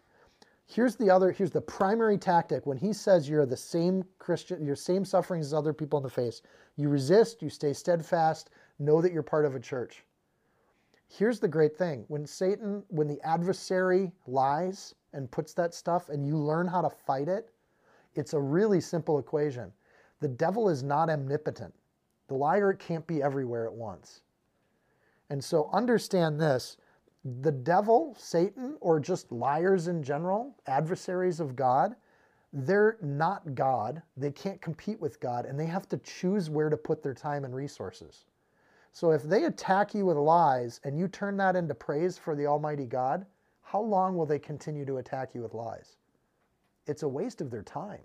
Here's the primary tactic. When he says you're the same Christian, your same sufferings as other people in the face, you resist, you stay steadfast, know that you're part of a church. Here's the great thing. When the adversary lies and puts that stuff and you learn how to fight it, it's a really simple equation. The devil is not omnipotent. The liar can't be everywhere at once. And so understand this, the devil, Satan, or just liars in general, adversaries of God, they're not God. They can't compete with God, and they have to choose where to put their time and resources. So if they attack you with lies and you turn that into praise for the Almighty God, how long will they continue to attack you with lies? It's a waste of their time.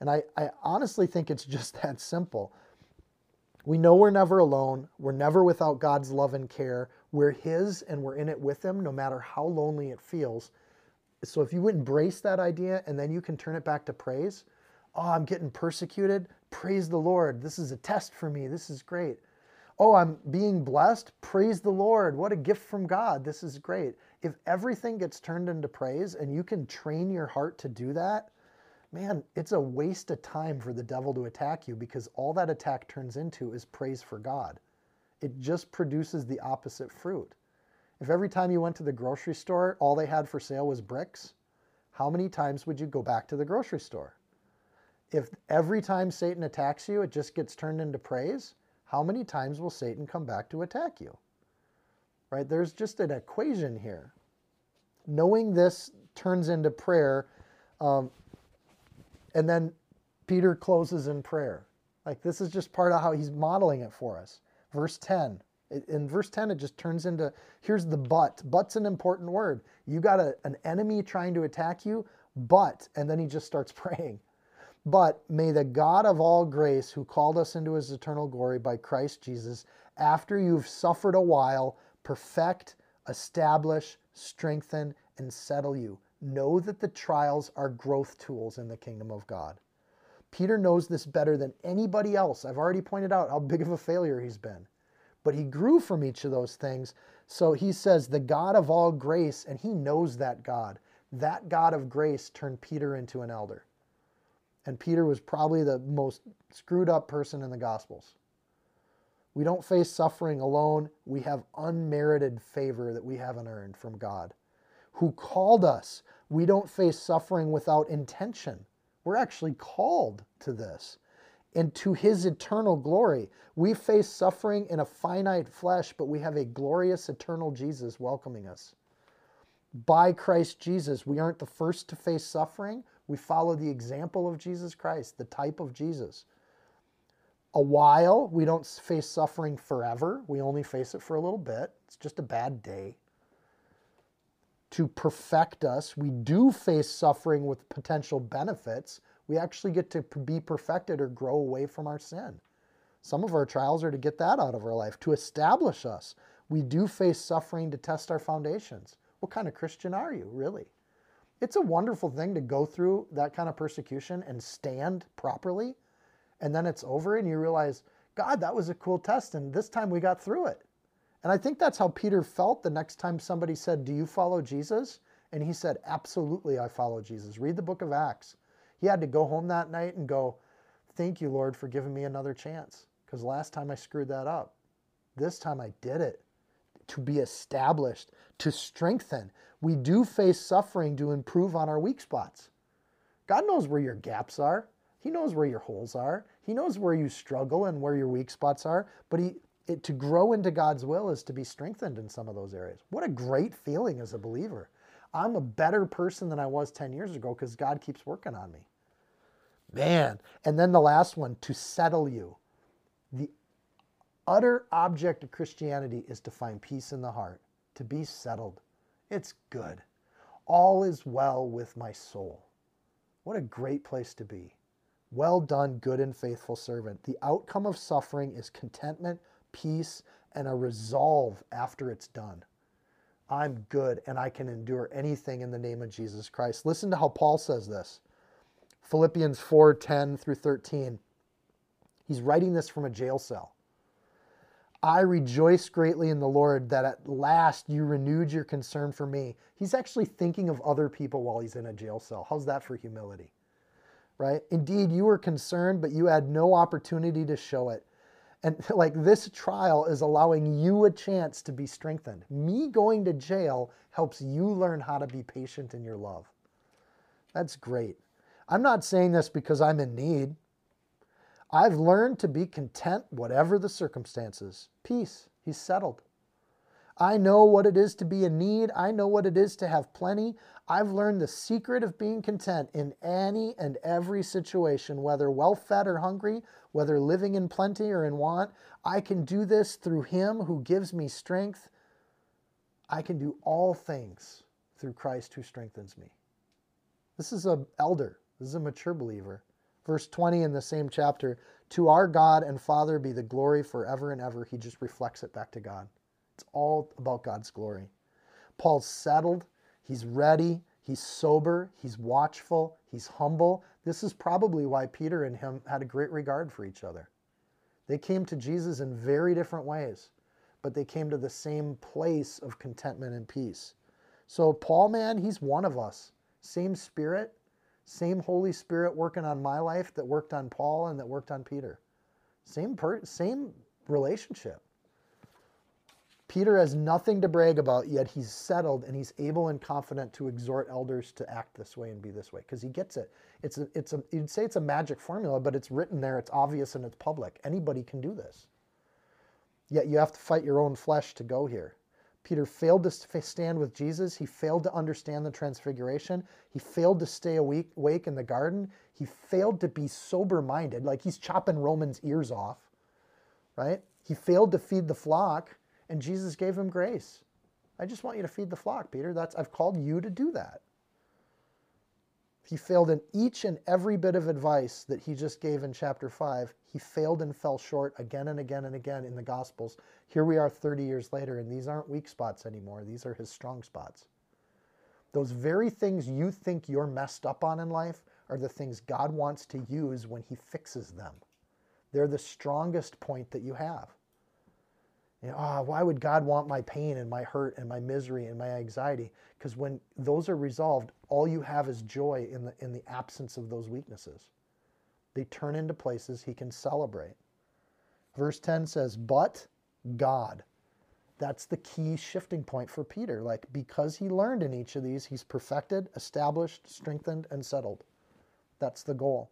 And I honestly think it's just that simple. We know we're never alone. We're never without God's love and care. We're His and we're in it with Him no matter how lonely it feels. So if you embrace that idea and then you can turn it back to praise, oh, I'm getting persecuted. Praise the Lord. This is a test for me. This is great. Oh, I'm being blessed. Praise the Lord. What a gift from God. This is great. If everything gets turned into praise and you can train your heart to do that, man, it's a waste of time for the devil to attack you because all that attack turns into is praise for God. It just produces the opposite fruit. If every time you went to the grocery store, all they had for sale was bricks, how many times would you go back to the grocery store? If every time Satan attacks you, it just gets turned into praise, how many times will Satan come back to attack you? Right? There's just an equation here. Knowing this turns into prayer. And then Peter closes in prayer. Like this is just part of how he's modeling it for us. Verse 10. In verse 10, it just turns into, here's the but. But's an important word. You got an enemy trying to attack you, but, and then he just starts praying. But may the God of all grace, who called us into His eternal glory by Christ Jesus, after you've suffered a while, perfect, establish, strengthen, and settle you. Know that the trials are growth tools in the kingdom of God. Peter knows this better than anybody else. I've already pointed out how big of a failure he's been. But he grew from each of those things. So he says, the God of all grace, and he knows that God. That God of grace turned Peter into an elder. And Peter was probably the most screwed up person in the Gospels. We don't face suffering alone. We have unmerited favor that we haven't earned from God, who called us we don't face suffering without intention. We're actually called to this. And to his eternal glory, we face suffering in a finite flesh, but we have a glorious eternal Jesus welcoming us. By Christ Jesus, we aren't the first to face suffering. We follow the example of Jesus Christ, the type of Jesus. A while, we don't face suffering forever. We only face it for a little bit. It's just a bad day. To perfect us, we do face suffering with potential benefits. We actually get to be perfected or grow away from our sin. Some of our trials are to get that out of our life. To establish us, we do face suffering to test our foundations. What kind of Christian are you, really? It's a wonderful thing to go through that kind of persecution and stand properly. And then it's over and you realize, God, that was a cool test, and this time we got through it. And I think that's how Peter felt the next time somebody said, do you follow Jesus? And he said, absolutely, I follow Jesus. Read the book of Acts. He had to go home that night and go, thank you, Lord, for giving me another chance, because last time I screwed that up. This time I did it. To be established, to strengthen. We do face suffering to improve on our weak spots. God knows where your gaps are. He knows where your holes are. He knows where you struggle and where your weak spots are, but to grow into God's will is to be strengthened in some of those areas. What a great feeling as a believer. I'm a better person than I was 10 years ago because God keeps working on me. Man. And then the last one, to settle you. The utter object of Christianity is to find peace in the heart, to be settled. It's good. All is well with my soul. What a great place to be. Well done, good and faithful servant. The outcome of suffering is contentment, peace, and a resolve after it's done. I'm good and I can endure anything in the name of Jesus Christ. Listen to how Paul says this. Philippians 4:10 through 13. He's writing this from a jail cell. I rejoice greatly in the Lord that at last you renewed your concern for me. He's actually thinking of other people while he's in a jail cell. How's that for humility? Right? Indeed, you were concerned, but you had no opportunity to show it. And like, this trial is allowing you a chance to be strengthened. Me going to jail helps you learn how to be patient in your love. That's great. I'm not saying this because I'm in need. I've learned to be content whatever the circumstances. Peace. He's settled. I know what it is to be in need. I know what it is to have plenty. I've learned the secret of being content in any and every situation, whether well-fed or hungry, whether living in plenty or in want. I can do this through him who gives me strength. I can do all things through Christ who strengthens me. This is an elder. This is a mature believer. Verse 20 in the same chapter, to our God and Father be the glory forever and ever. He just reflects it back to God. It's all about God's glory. Paul's settled. He's ready, he's sober, he's watchful, he's humble. This is probably why Peter and him had a great regard for each other. They came to Jesus in very different ways, but they came to the same place of contentment and peace. So Paul, man, he's one of us. Same Spirit, same Holy Spirit working on my life that worked on Paul and that worked on Peter. Same relationship. Peter has nothing to brag about, yet he's settled and he's able and confident to exhort elders to act this way and be this way because he gets it. You'd say it's a magic formula, but it's written there, it's obvious, and it's public. Anybody can do this. Yet you have to fight your own flesh to go here. Peter failed to stand with Jesus. He failed to understand the transfiguration. He failed to stay awake in the garden. He failed to be sober-minded, like he's chopping Romans' ears off, right? He failed to feed the flock. And Jesus gave him grace. I just want you to feed the flock, Peter. I've called you to do that. He failed in each and every bit of advice that he just gave in chapter 5. He failed and fell short again and again and again in the Gospels. Here we are 30 years later, and these aren't weak spots anymore. These are his strong spots. Those very things you think you're messed up on in life are the things God wants to use when he fixes them. They're the strongest point that you have. You know, why would God want my pain and my hurt and my misery and my anxiety? Because when those are resolved, all you have is joy in the absence of those weaknesses. They turn into places he can celebrate. Verse 10 says, but God. That's the key shifting point for Peter. Like, because he learned in each of these, he's perfected, established, strengthened, and settled. That's the goal.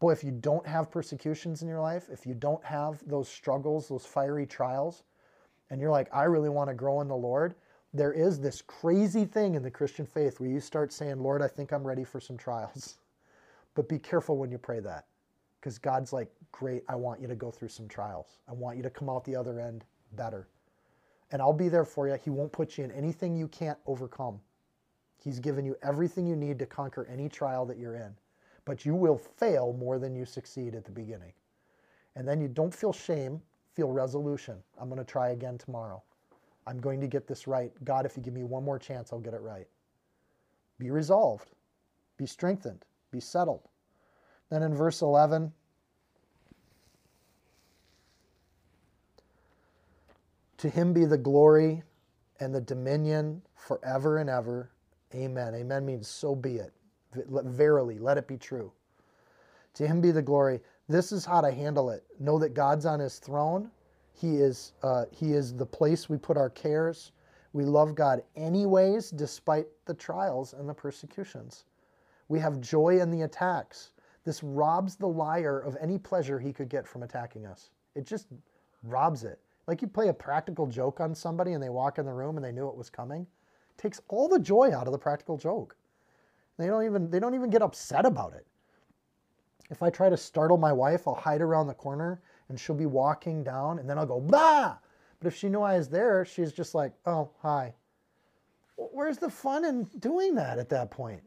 Boy, if you don't have persecutions in your life, if you don't have those struggles, those fiery trials, and you're like, I really want to grow in the Lord, there is this crazy thing in the Christian faith where you start saying, Lord, I think I'm ready for some trials. But be careful when you pray that, because God's like, great, I want you to go through some trials. I want you to come out the other end better. And I'll be there for you. He won't put you in anything you can't overcome. He's given you everything you need to conquer any trial that you're in. But you will fail more than you succeed at the beginning. And then you don't feel shame, feel resolution. I'm going to try again tomorrow. I'm going to get this right. God, if you give me one more chance, I'll get it right. Be resolved. Be strengthened. Be settled. Then in verse 11, to him be the glory and the dominion forever and ever. Amen. Amen means so be it. Verily, let it be true. To him be the glory. This is how to handle it. Know that God's on his throne. He is the place we put our cares. We love God anyways, despite the trials and the persecutions. We have joy in the attacks. This robs the liar of any pleasure he could get from attacking us. It just robs it. Like you play a practical joke on somebody and they walk in the room and they knew it was coming. It takes all the joy out of the practical joke. They don't even get upset about it. If I try to startle my wife, I'll hide around the corner and she'll be walking down and then I'll go, bah! But if she knew I was there, she's just like, oh, hi. Where's the fun in doing that at that point?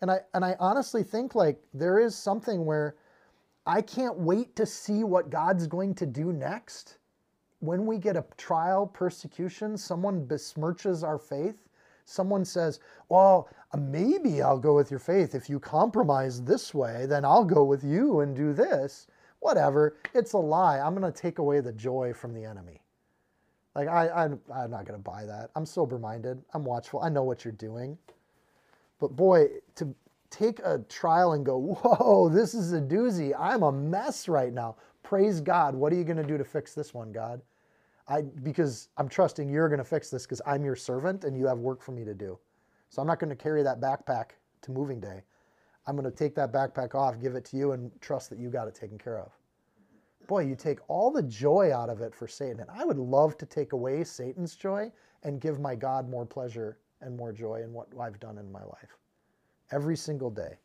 And I honestly think like there is something where I can't wait to see what God's going to do next. When we get a trial, persecution, someone besmirches our faith. Someone says, well, maybe I'll go with your faith. If you compromise this way, then I'll go with you and do this. Whatever. It's a lie. I'm going to take away the joy from the enemy. Like, I'm not going to buy that. I'm sober-minded. I'm watchful. I know what you're doing. But boy, to take a trial and go, whoa, this is a doozy. I'm a mess right now. Praise God. What are you going to do to fix this one, God? Because I'm trusting you're going to fix this because I'm your servant and you have work for me to do. So I'm not going to carry that backpack to moving day. I'm going to take that backpack off, give it to you, and trust that you got it taken care of. Boy, you take all the joy out of it for Satan. And I would love to take away Satan's joy and give my God more pleasure and more joy in what I've done in my life. Every single day.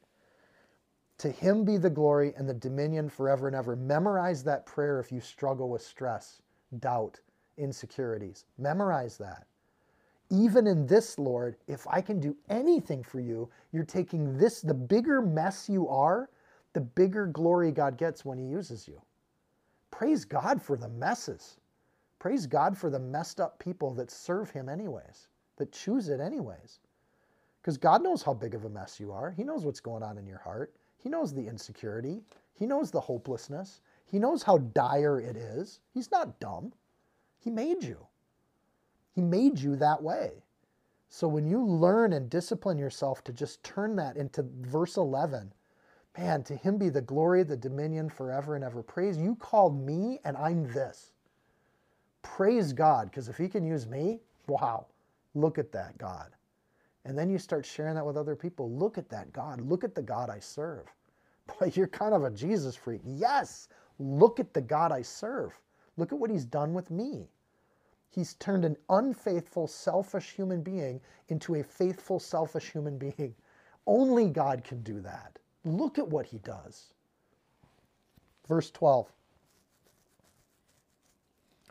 To him be the glory and the dominion forever and ever. Memorize that prayer if you struggle with stress, doubt, insecurities. Memorize that. Even in this, Lord, if I can do anything for you, you're taking this, the bigger mess you are, the bigger glory God gets when he uses you. Praise God for the messes. Praise God for the messed up people that serve him anyways, that choose it anyways. Because God knows how big of a mess you are. He knows what's going on in your heart. He knows the insecurity. He knows the hopelessness. He knows how dire it is. He's not dumb. He made you. He made you that way. So when you learn and discipline yourself to just turn that into verse 11, man, to him be the glory, the dominion forever and ever. Praise, you called me and I'm this. Praise God, because if he can use me, wow, look at that God. And then you start sharing that with other people. Look at that God. Look at the God I serve. Boy, you're kind of a Jesus freak. Yes, look at the God I serve. Look at what he's done with me. He's turned an unfaithful, selfish human being into a faithful, selfish human being. Only God can do that. Look at what he does. Verse 12.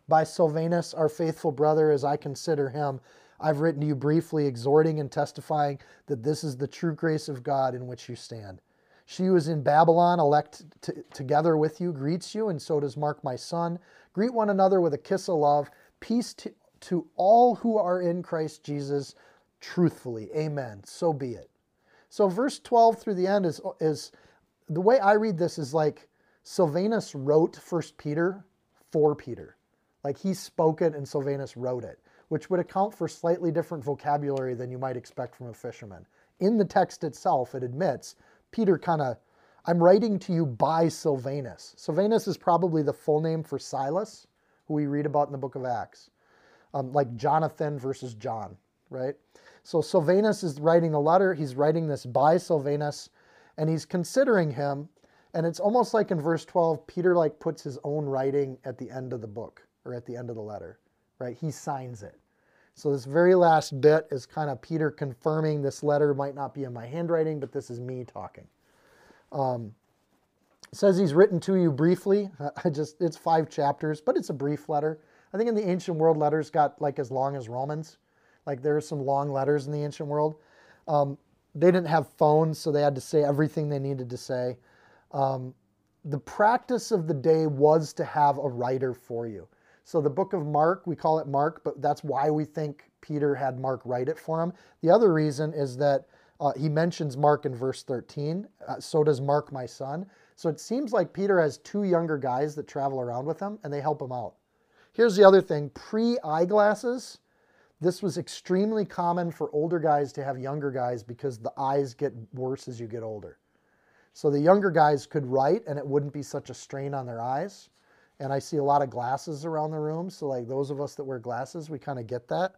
By Silvanus, our faithful brother, as I consider him, I've written to you briefly, exhorting and testifying that this is the true grace of God in which you stand. She who is in Babylon, elect together with you, greets you, and so does Mark, my son. Greet one another with a kiss of love. Peace to all who are in Christ Jesus, truthfully. Amen. So be it. So verse 12 through the end is the way I read this is like Silvanus wrote 1 Peter for Peter. Like he spoke it and Silvanus wrote it, which would account for slightly different vocabulary than you might expect from a fisherman. In the text itself, it admits, Peter kind of, I'm writing to you by Silvanus. Silvanus is probably the full name for Silas, who we read about in the book of Acts. like Jonathan versus John, right? So Silvanus is writing a letter. He's writing this by Silvanus, and he's considering him. And it's almost like in verse 12, Peter like puts his own writing at the end of the book or at the end of the letter, right? He signs it. So this very last bit is kind of Peter confirming this letter might not be in my handwriting, but this is me talking. It says he's written to you briefly. It's 5 chapters, but it's a brief letter. I think in the ancient world, letters got like as long as Romans. Like there are some long letters in the ancient world. They didn't have phones, so they had to say everything they needed to say. The practice of the day was to have a writer for you. So the book of Mark, we call it Mark, but that's why we think Peter had Mark write it for him. The other reason is that he mentions Mark in verse 13. So does Mark, my son. So it seems like Peter has 2 younger guys that travel around with him, and they help him out. Here's the other thing. Pre-eyeglasses, this was extremely common for older guys to have younger guys because the eyes get worse as you get older. So the younger guys could write, and it wouldn't be such a strain on their eyes. And I see a lot of glasses around the room. So like those of us that wear glasses, we kind of get that.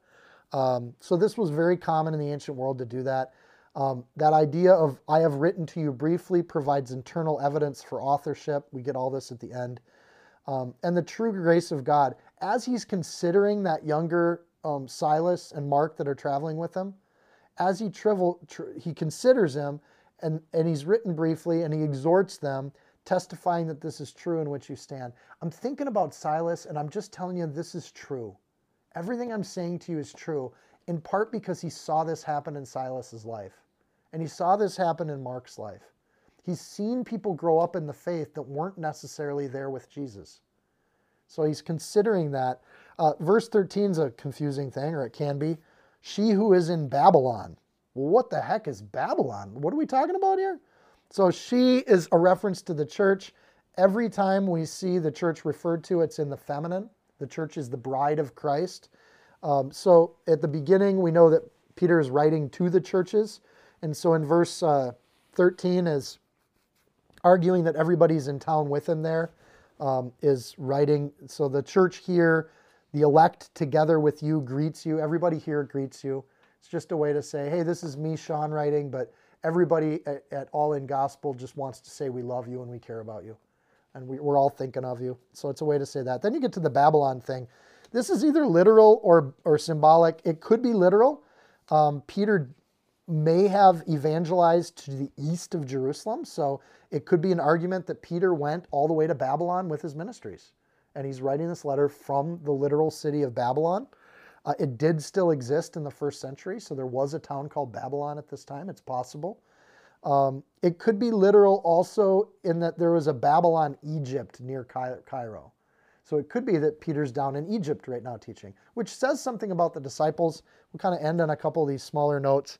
So this was very common in the ancient world to do that. That idea of I have written to you briefly provides internal evidence for authorship. We get all this at the end. And the true grace of God, as he's considering that younger Silas and Mark that are traveling with him, as he considers him, and he's written briefly, and he exhorts them, testifying that this is true in which you stand. I'm thinking about Silas, and I'm just telling you this is true. Everything I'm saying to you is true, in part because he saw this happen in Silas's life, and he saw this happen in Mark's life. He's seen people grow up in the faith that weren't necessarily there with Jesus. So he's considering that. Verse 13 is a confusing thing, or it can be. She who is in Babylon. Well, what the heck is Babylon? What are we talking about here? So she is a reference to the church. Every time we see the church referred to, it's in the feminine. The church is the bride of Christ. So at the beginning, we know that Peter is writing to the churches. And so in verse 13 is arguing that everybody's in town with him there, is writing. So the church here, the elect together with you greets you. Everybody here greets you. It's just a way to say, hey, this is me, Seann, writing, but everybody at All In Gospel just wants to say we love you and we care about you. And we're all thinking of you. So it's a way to say that. Then you get to the Babylon thing. This is either literal or symbolic. It could be literal. Peter may have evangelized to the east of Jerusalem. So it could be an argument that Peter went all the way to Babylon with his ministries. And he's writing this letter from the literal city of Babylon. It did still exist in the 1st century. So there was a town called Babylon at this time. It's possible. It could be literal also in that there was a Babylon, Egypt near Cairo. So it could be that Peter's down in Egypt right now teaching, which says something about the disciples. We'll kind of end on a couple of these smaller notes.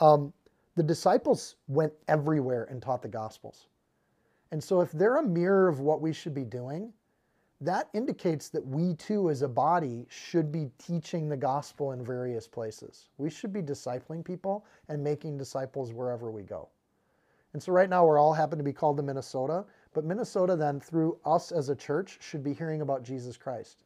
The disciples went everywhere and taught the Gospels. And so if they're a mirror of what we should be doing, that indicates that we too as a body should be teaching the Gospel in various places. We should be discipling people and making disciples wherever we go. And so right now we're all happen to be called to Minnesota, but Minnesota then through us as a church should be hearing about Jesus Christ.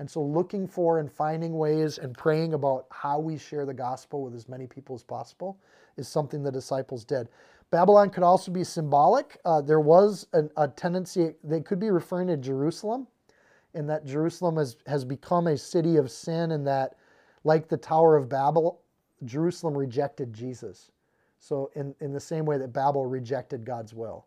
And so looking for and finding ways and praying about how we share the gospel with as many people as possible is something the disciples did. Babylon could also be symbolic. There was a tendency, they could be referring to Jerusalem, in that Jerusalem has become a city of sin, and that like the Tower of Babel, Jerusalem rejected Jesus. So in the same way that Babel rejected God's will.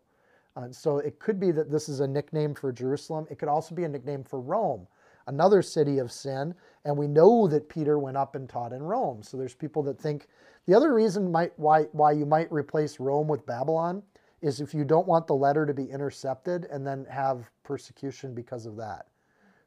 So it could be that this is a nickname for Jerusalem. It could also be a nickname for Rome, another city of sin, and we know that Peter went up and taught in Rome. So there's people that think the other reason why you might replace Rome with Babylon is if you don't want the letter to be intercepted and then have persecution because of that.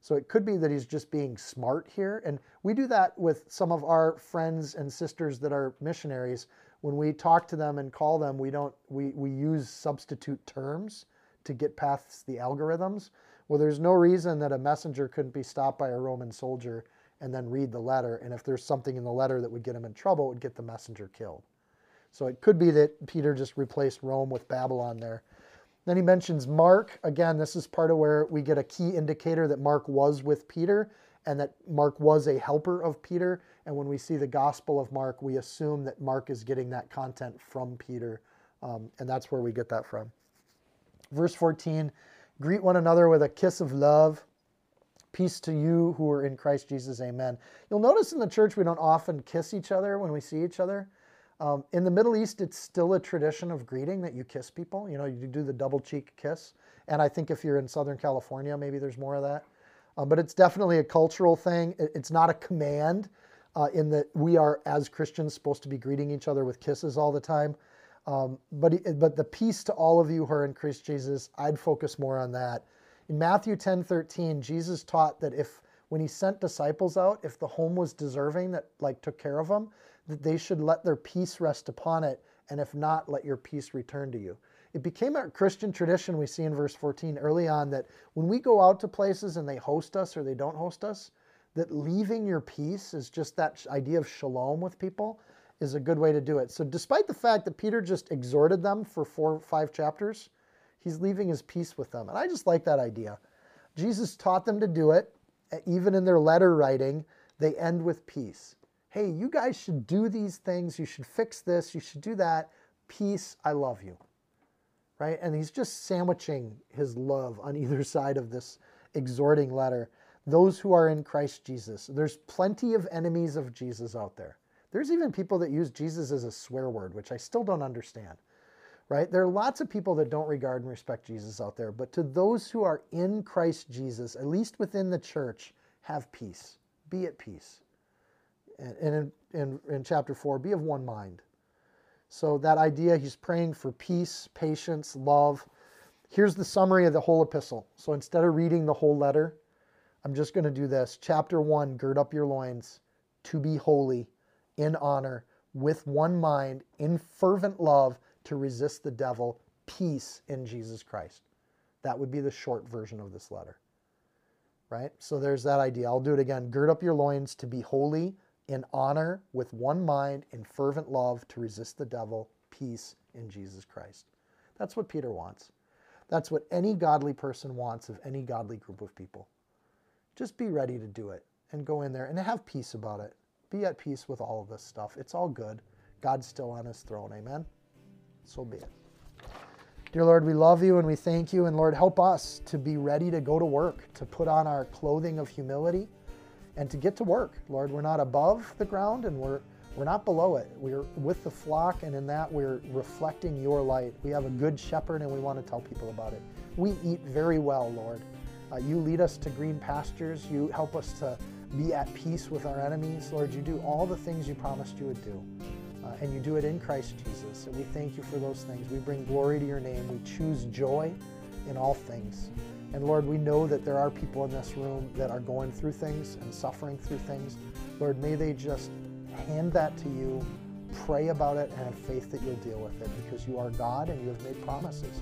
So it could be that he's just being smart here, and we do that with some of our friends and sisters that are missionaries. When we talk to them and call them, we use substitute terms to get past the algorithms. Well, there's no reason that a messenger couldn't be stopped by a Roman soldier and then read the letter. And if there's something in the letter that would get him in trouble, it would get the messenger killed. So it could be that Peter just replaced Rome with Babylon there. Then he mentions Mark. Again, this is part of where we get a key indicator that Mark was with Peter and that Mark was a helper of Peter. And when we see the Gospel of Mark, we assume that Mark is getting that content from Peter. And that's where we get that from. Verse 14, greet one another with a kiss of love. Peace to you who are in Christ Jesus, amen. You'll notice in the church we don't often kiss each other when we see each other. In the Middle East, it's still a tradition of greeting that you kiss people. You know, you do the double cheek kiss. And I think if you're in Southern California, maybe there's more of that. But it's definitely a cultural thing. It's not a command in that we are, as Christians, supposed to be greeting each other with kisses all the time. But the peace to all of you who are in Christ Jesus, I'd focus more on that. In Matthew 10:13, Jesus taught that when he sent disciples out, if the home was deserving that took care of them, that they should let their peace rest upon it, and if not, let your peace return to you. It became a Christian tradition we see in verse 14 early on that when we go out to places and they host us or they don't host us, that leaving your peace is just that idea of shalom with people is a good way to do it. So despite the fact that Peter just exhorted them for 4 or 5 chapters, he's leaving his peace with them. And I just like that idea. Jesus taught them to do it. Even in their letter writing, they end with peace. Hey, you guys should do these things. You should fix this. You should do that. Peace, I love you. Right? And he's just sandwiching his love on either side of this exhorting letter. Those who are in Christ Jesus. There's plenty of enemies of Jesus out there. There's even people that use Jesus as a swear word, which I still don't understand. Right? There are lots of people that don't regard and respect Jesus out there, but to those who are in Christ Jesus, at least within the church, have peace. Be at peace. And in chapter 4, be of one mind. So that idea, he's praying for peace, patience, love. Here's the summary of the whole epistle. So instead of reading the whole letter, I'm just going to do this. Chapter 1, gird up your loins, to be holy, in honor, with one mind, in fervent love, to resist the devil, peace in Jesus Christ. That would be the short version of this letter, right? So there's that idea. I'll do it again. Gird up your loins to be holy, in honor, with one mind, in fervent love, to resist the devil, peace in Jesus Christ. That's what Peter wants. That's what any godly person wants of any godly group of people. Just be ready to do it and go in there and have peace about it. Be at peace with all of this stuff. It's all good. God's still on his throne. Amen. So be it. Dear Lord, we love you and we thank you. And Lord, help us to be ready to go to work, to put on our clothing of humility and to get to work. Lord, we're not above the ground and we're not below it. We're with the flock, and in that we're reflecting your light. We have a good shepherd and we want to tell people about it. We eat very well, Lord. You lead us to green pastures. You help us to be at peace with our enemies. Lord, you do all the things you promised you would do. And you do it in Christ Jesus. And we thank you for those things. We bring glory to your name. We choose joy in all things. And Lord, we know that there are people in this room that are going through things and suffering through things. Lord, may they just hand that to you, pray about it, and have faith that you'll deal with it, because you are God and you have made promises.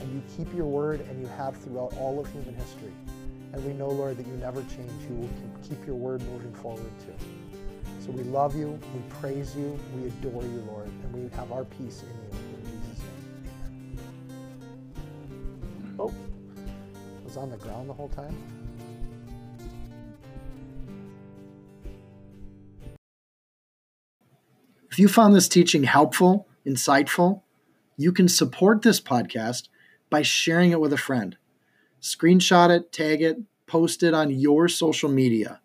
And you keep your word, and you have throughout all of human history. And we know, Lord, that you never change. You will keep your word moving forward too. So we love you, we praise you, we adore you, Lord, and we have our peace in you. In Jesus' name. Oh, I was on the ground the whole time. If you found this teaching helpful, insightful, you can support this podcast by sharing it with a friend. Screenshot it, tag it, post it on your social media.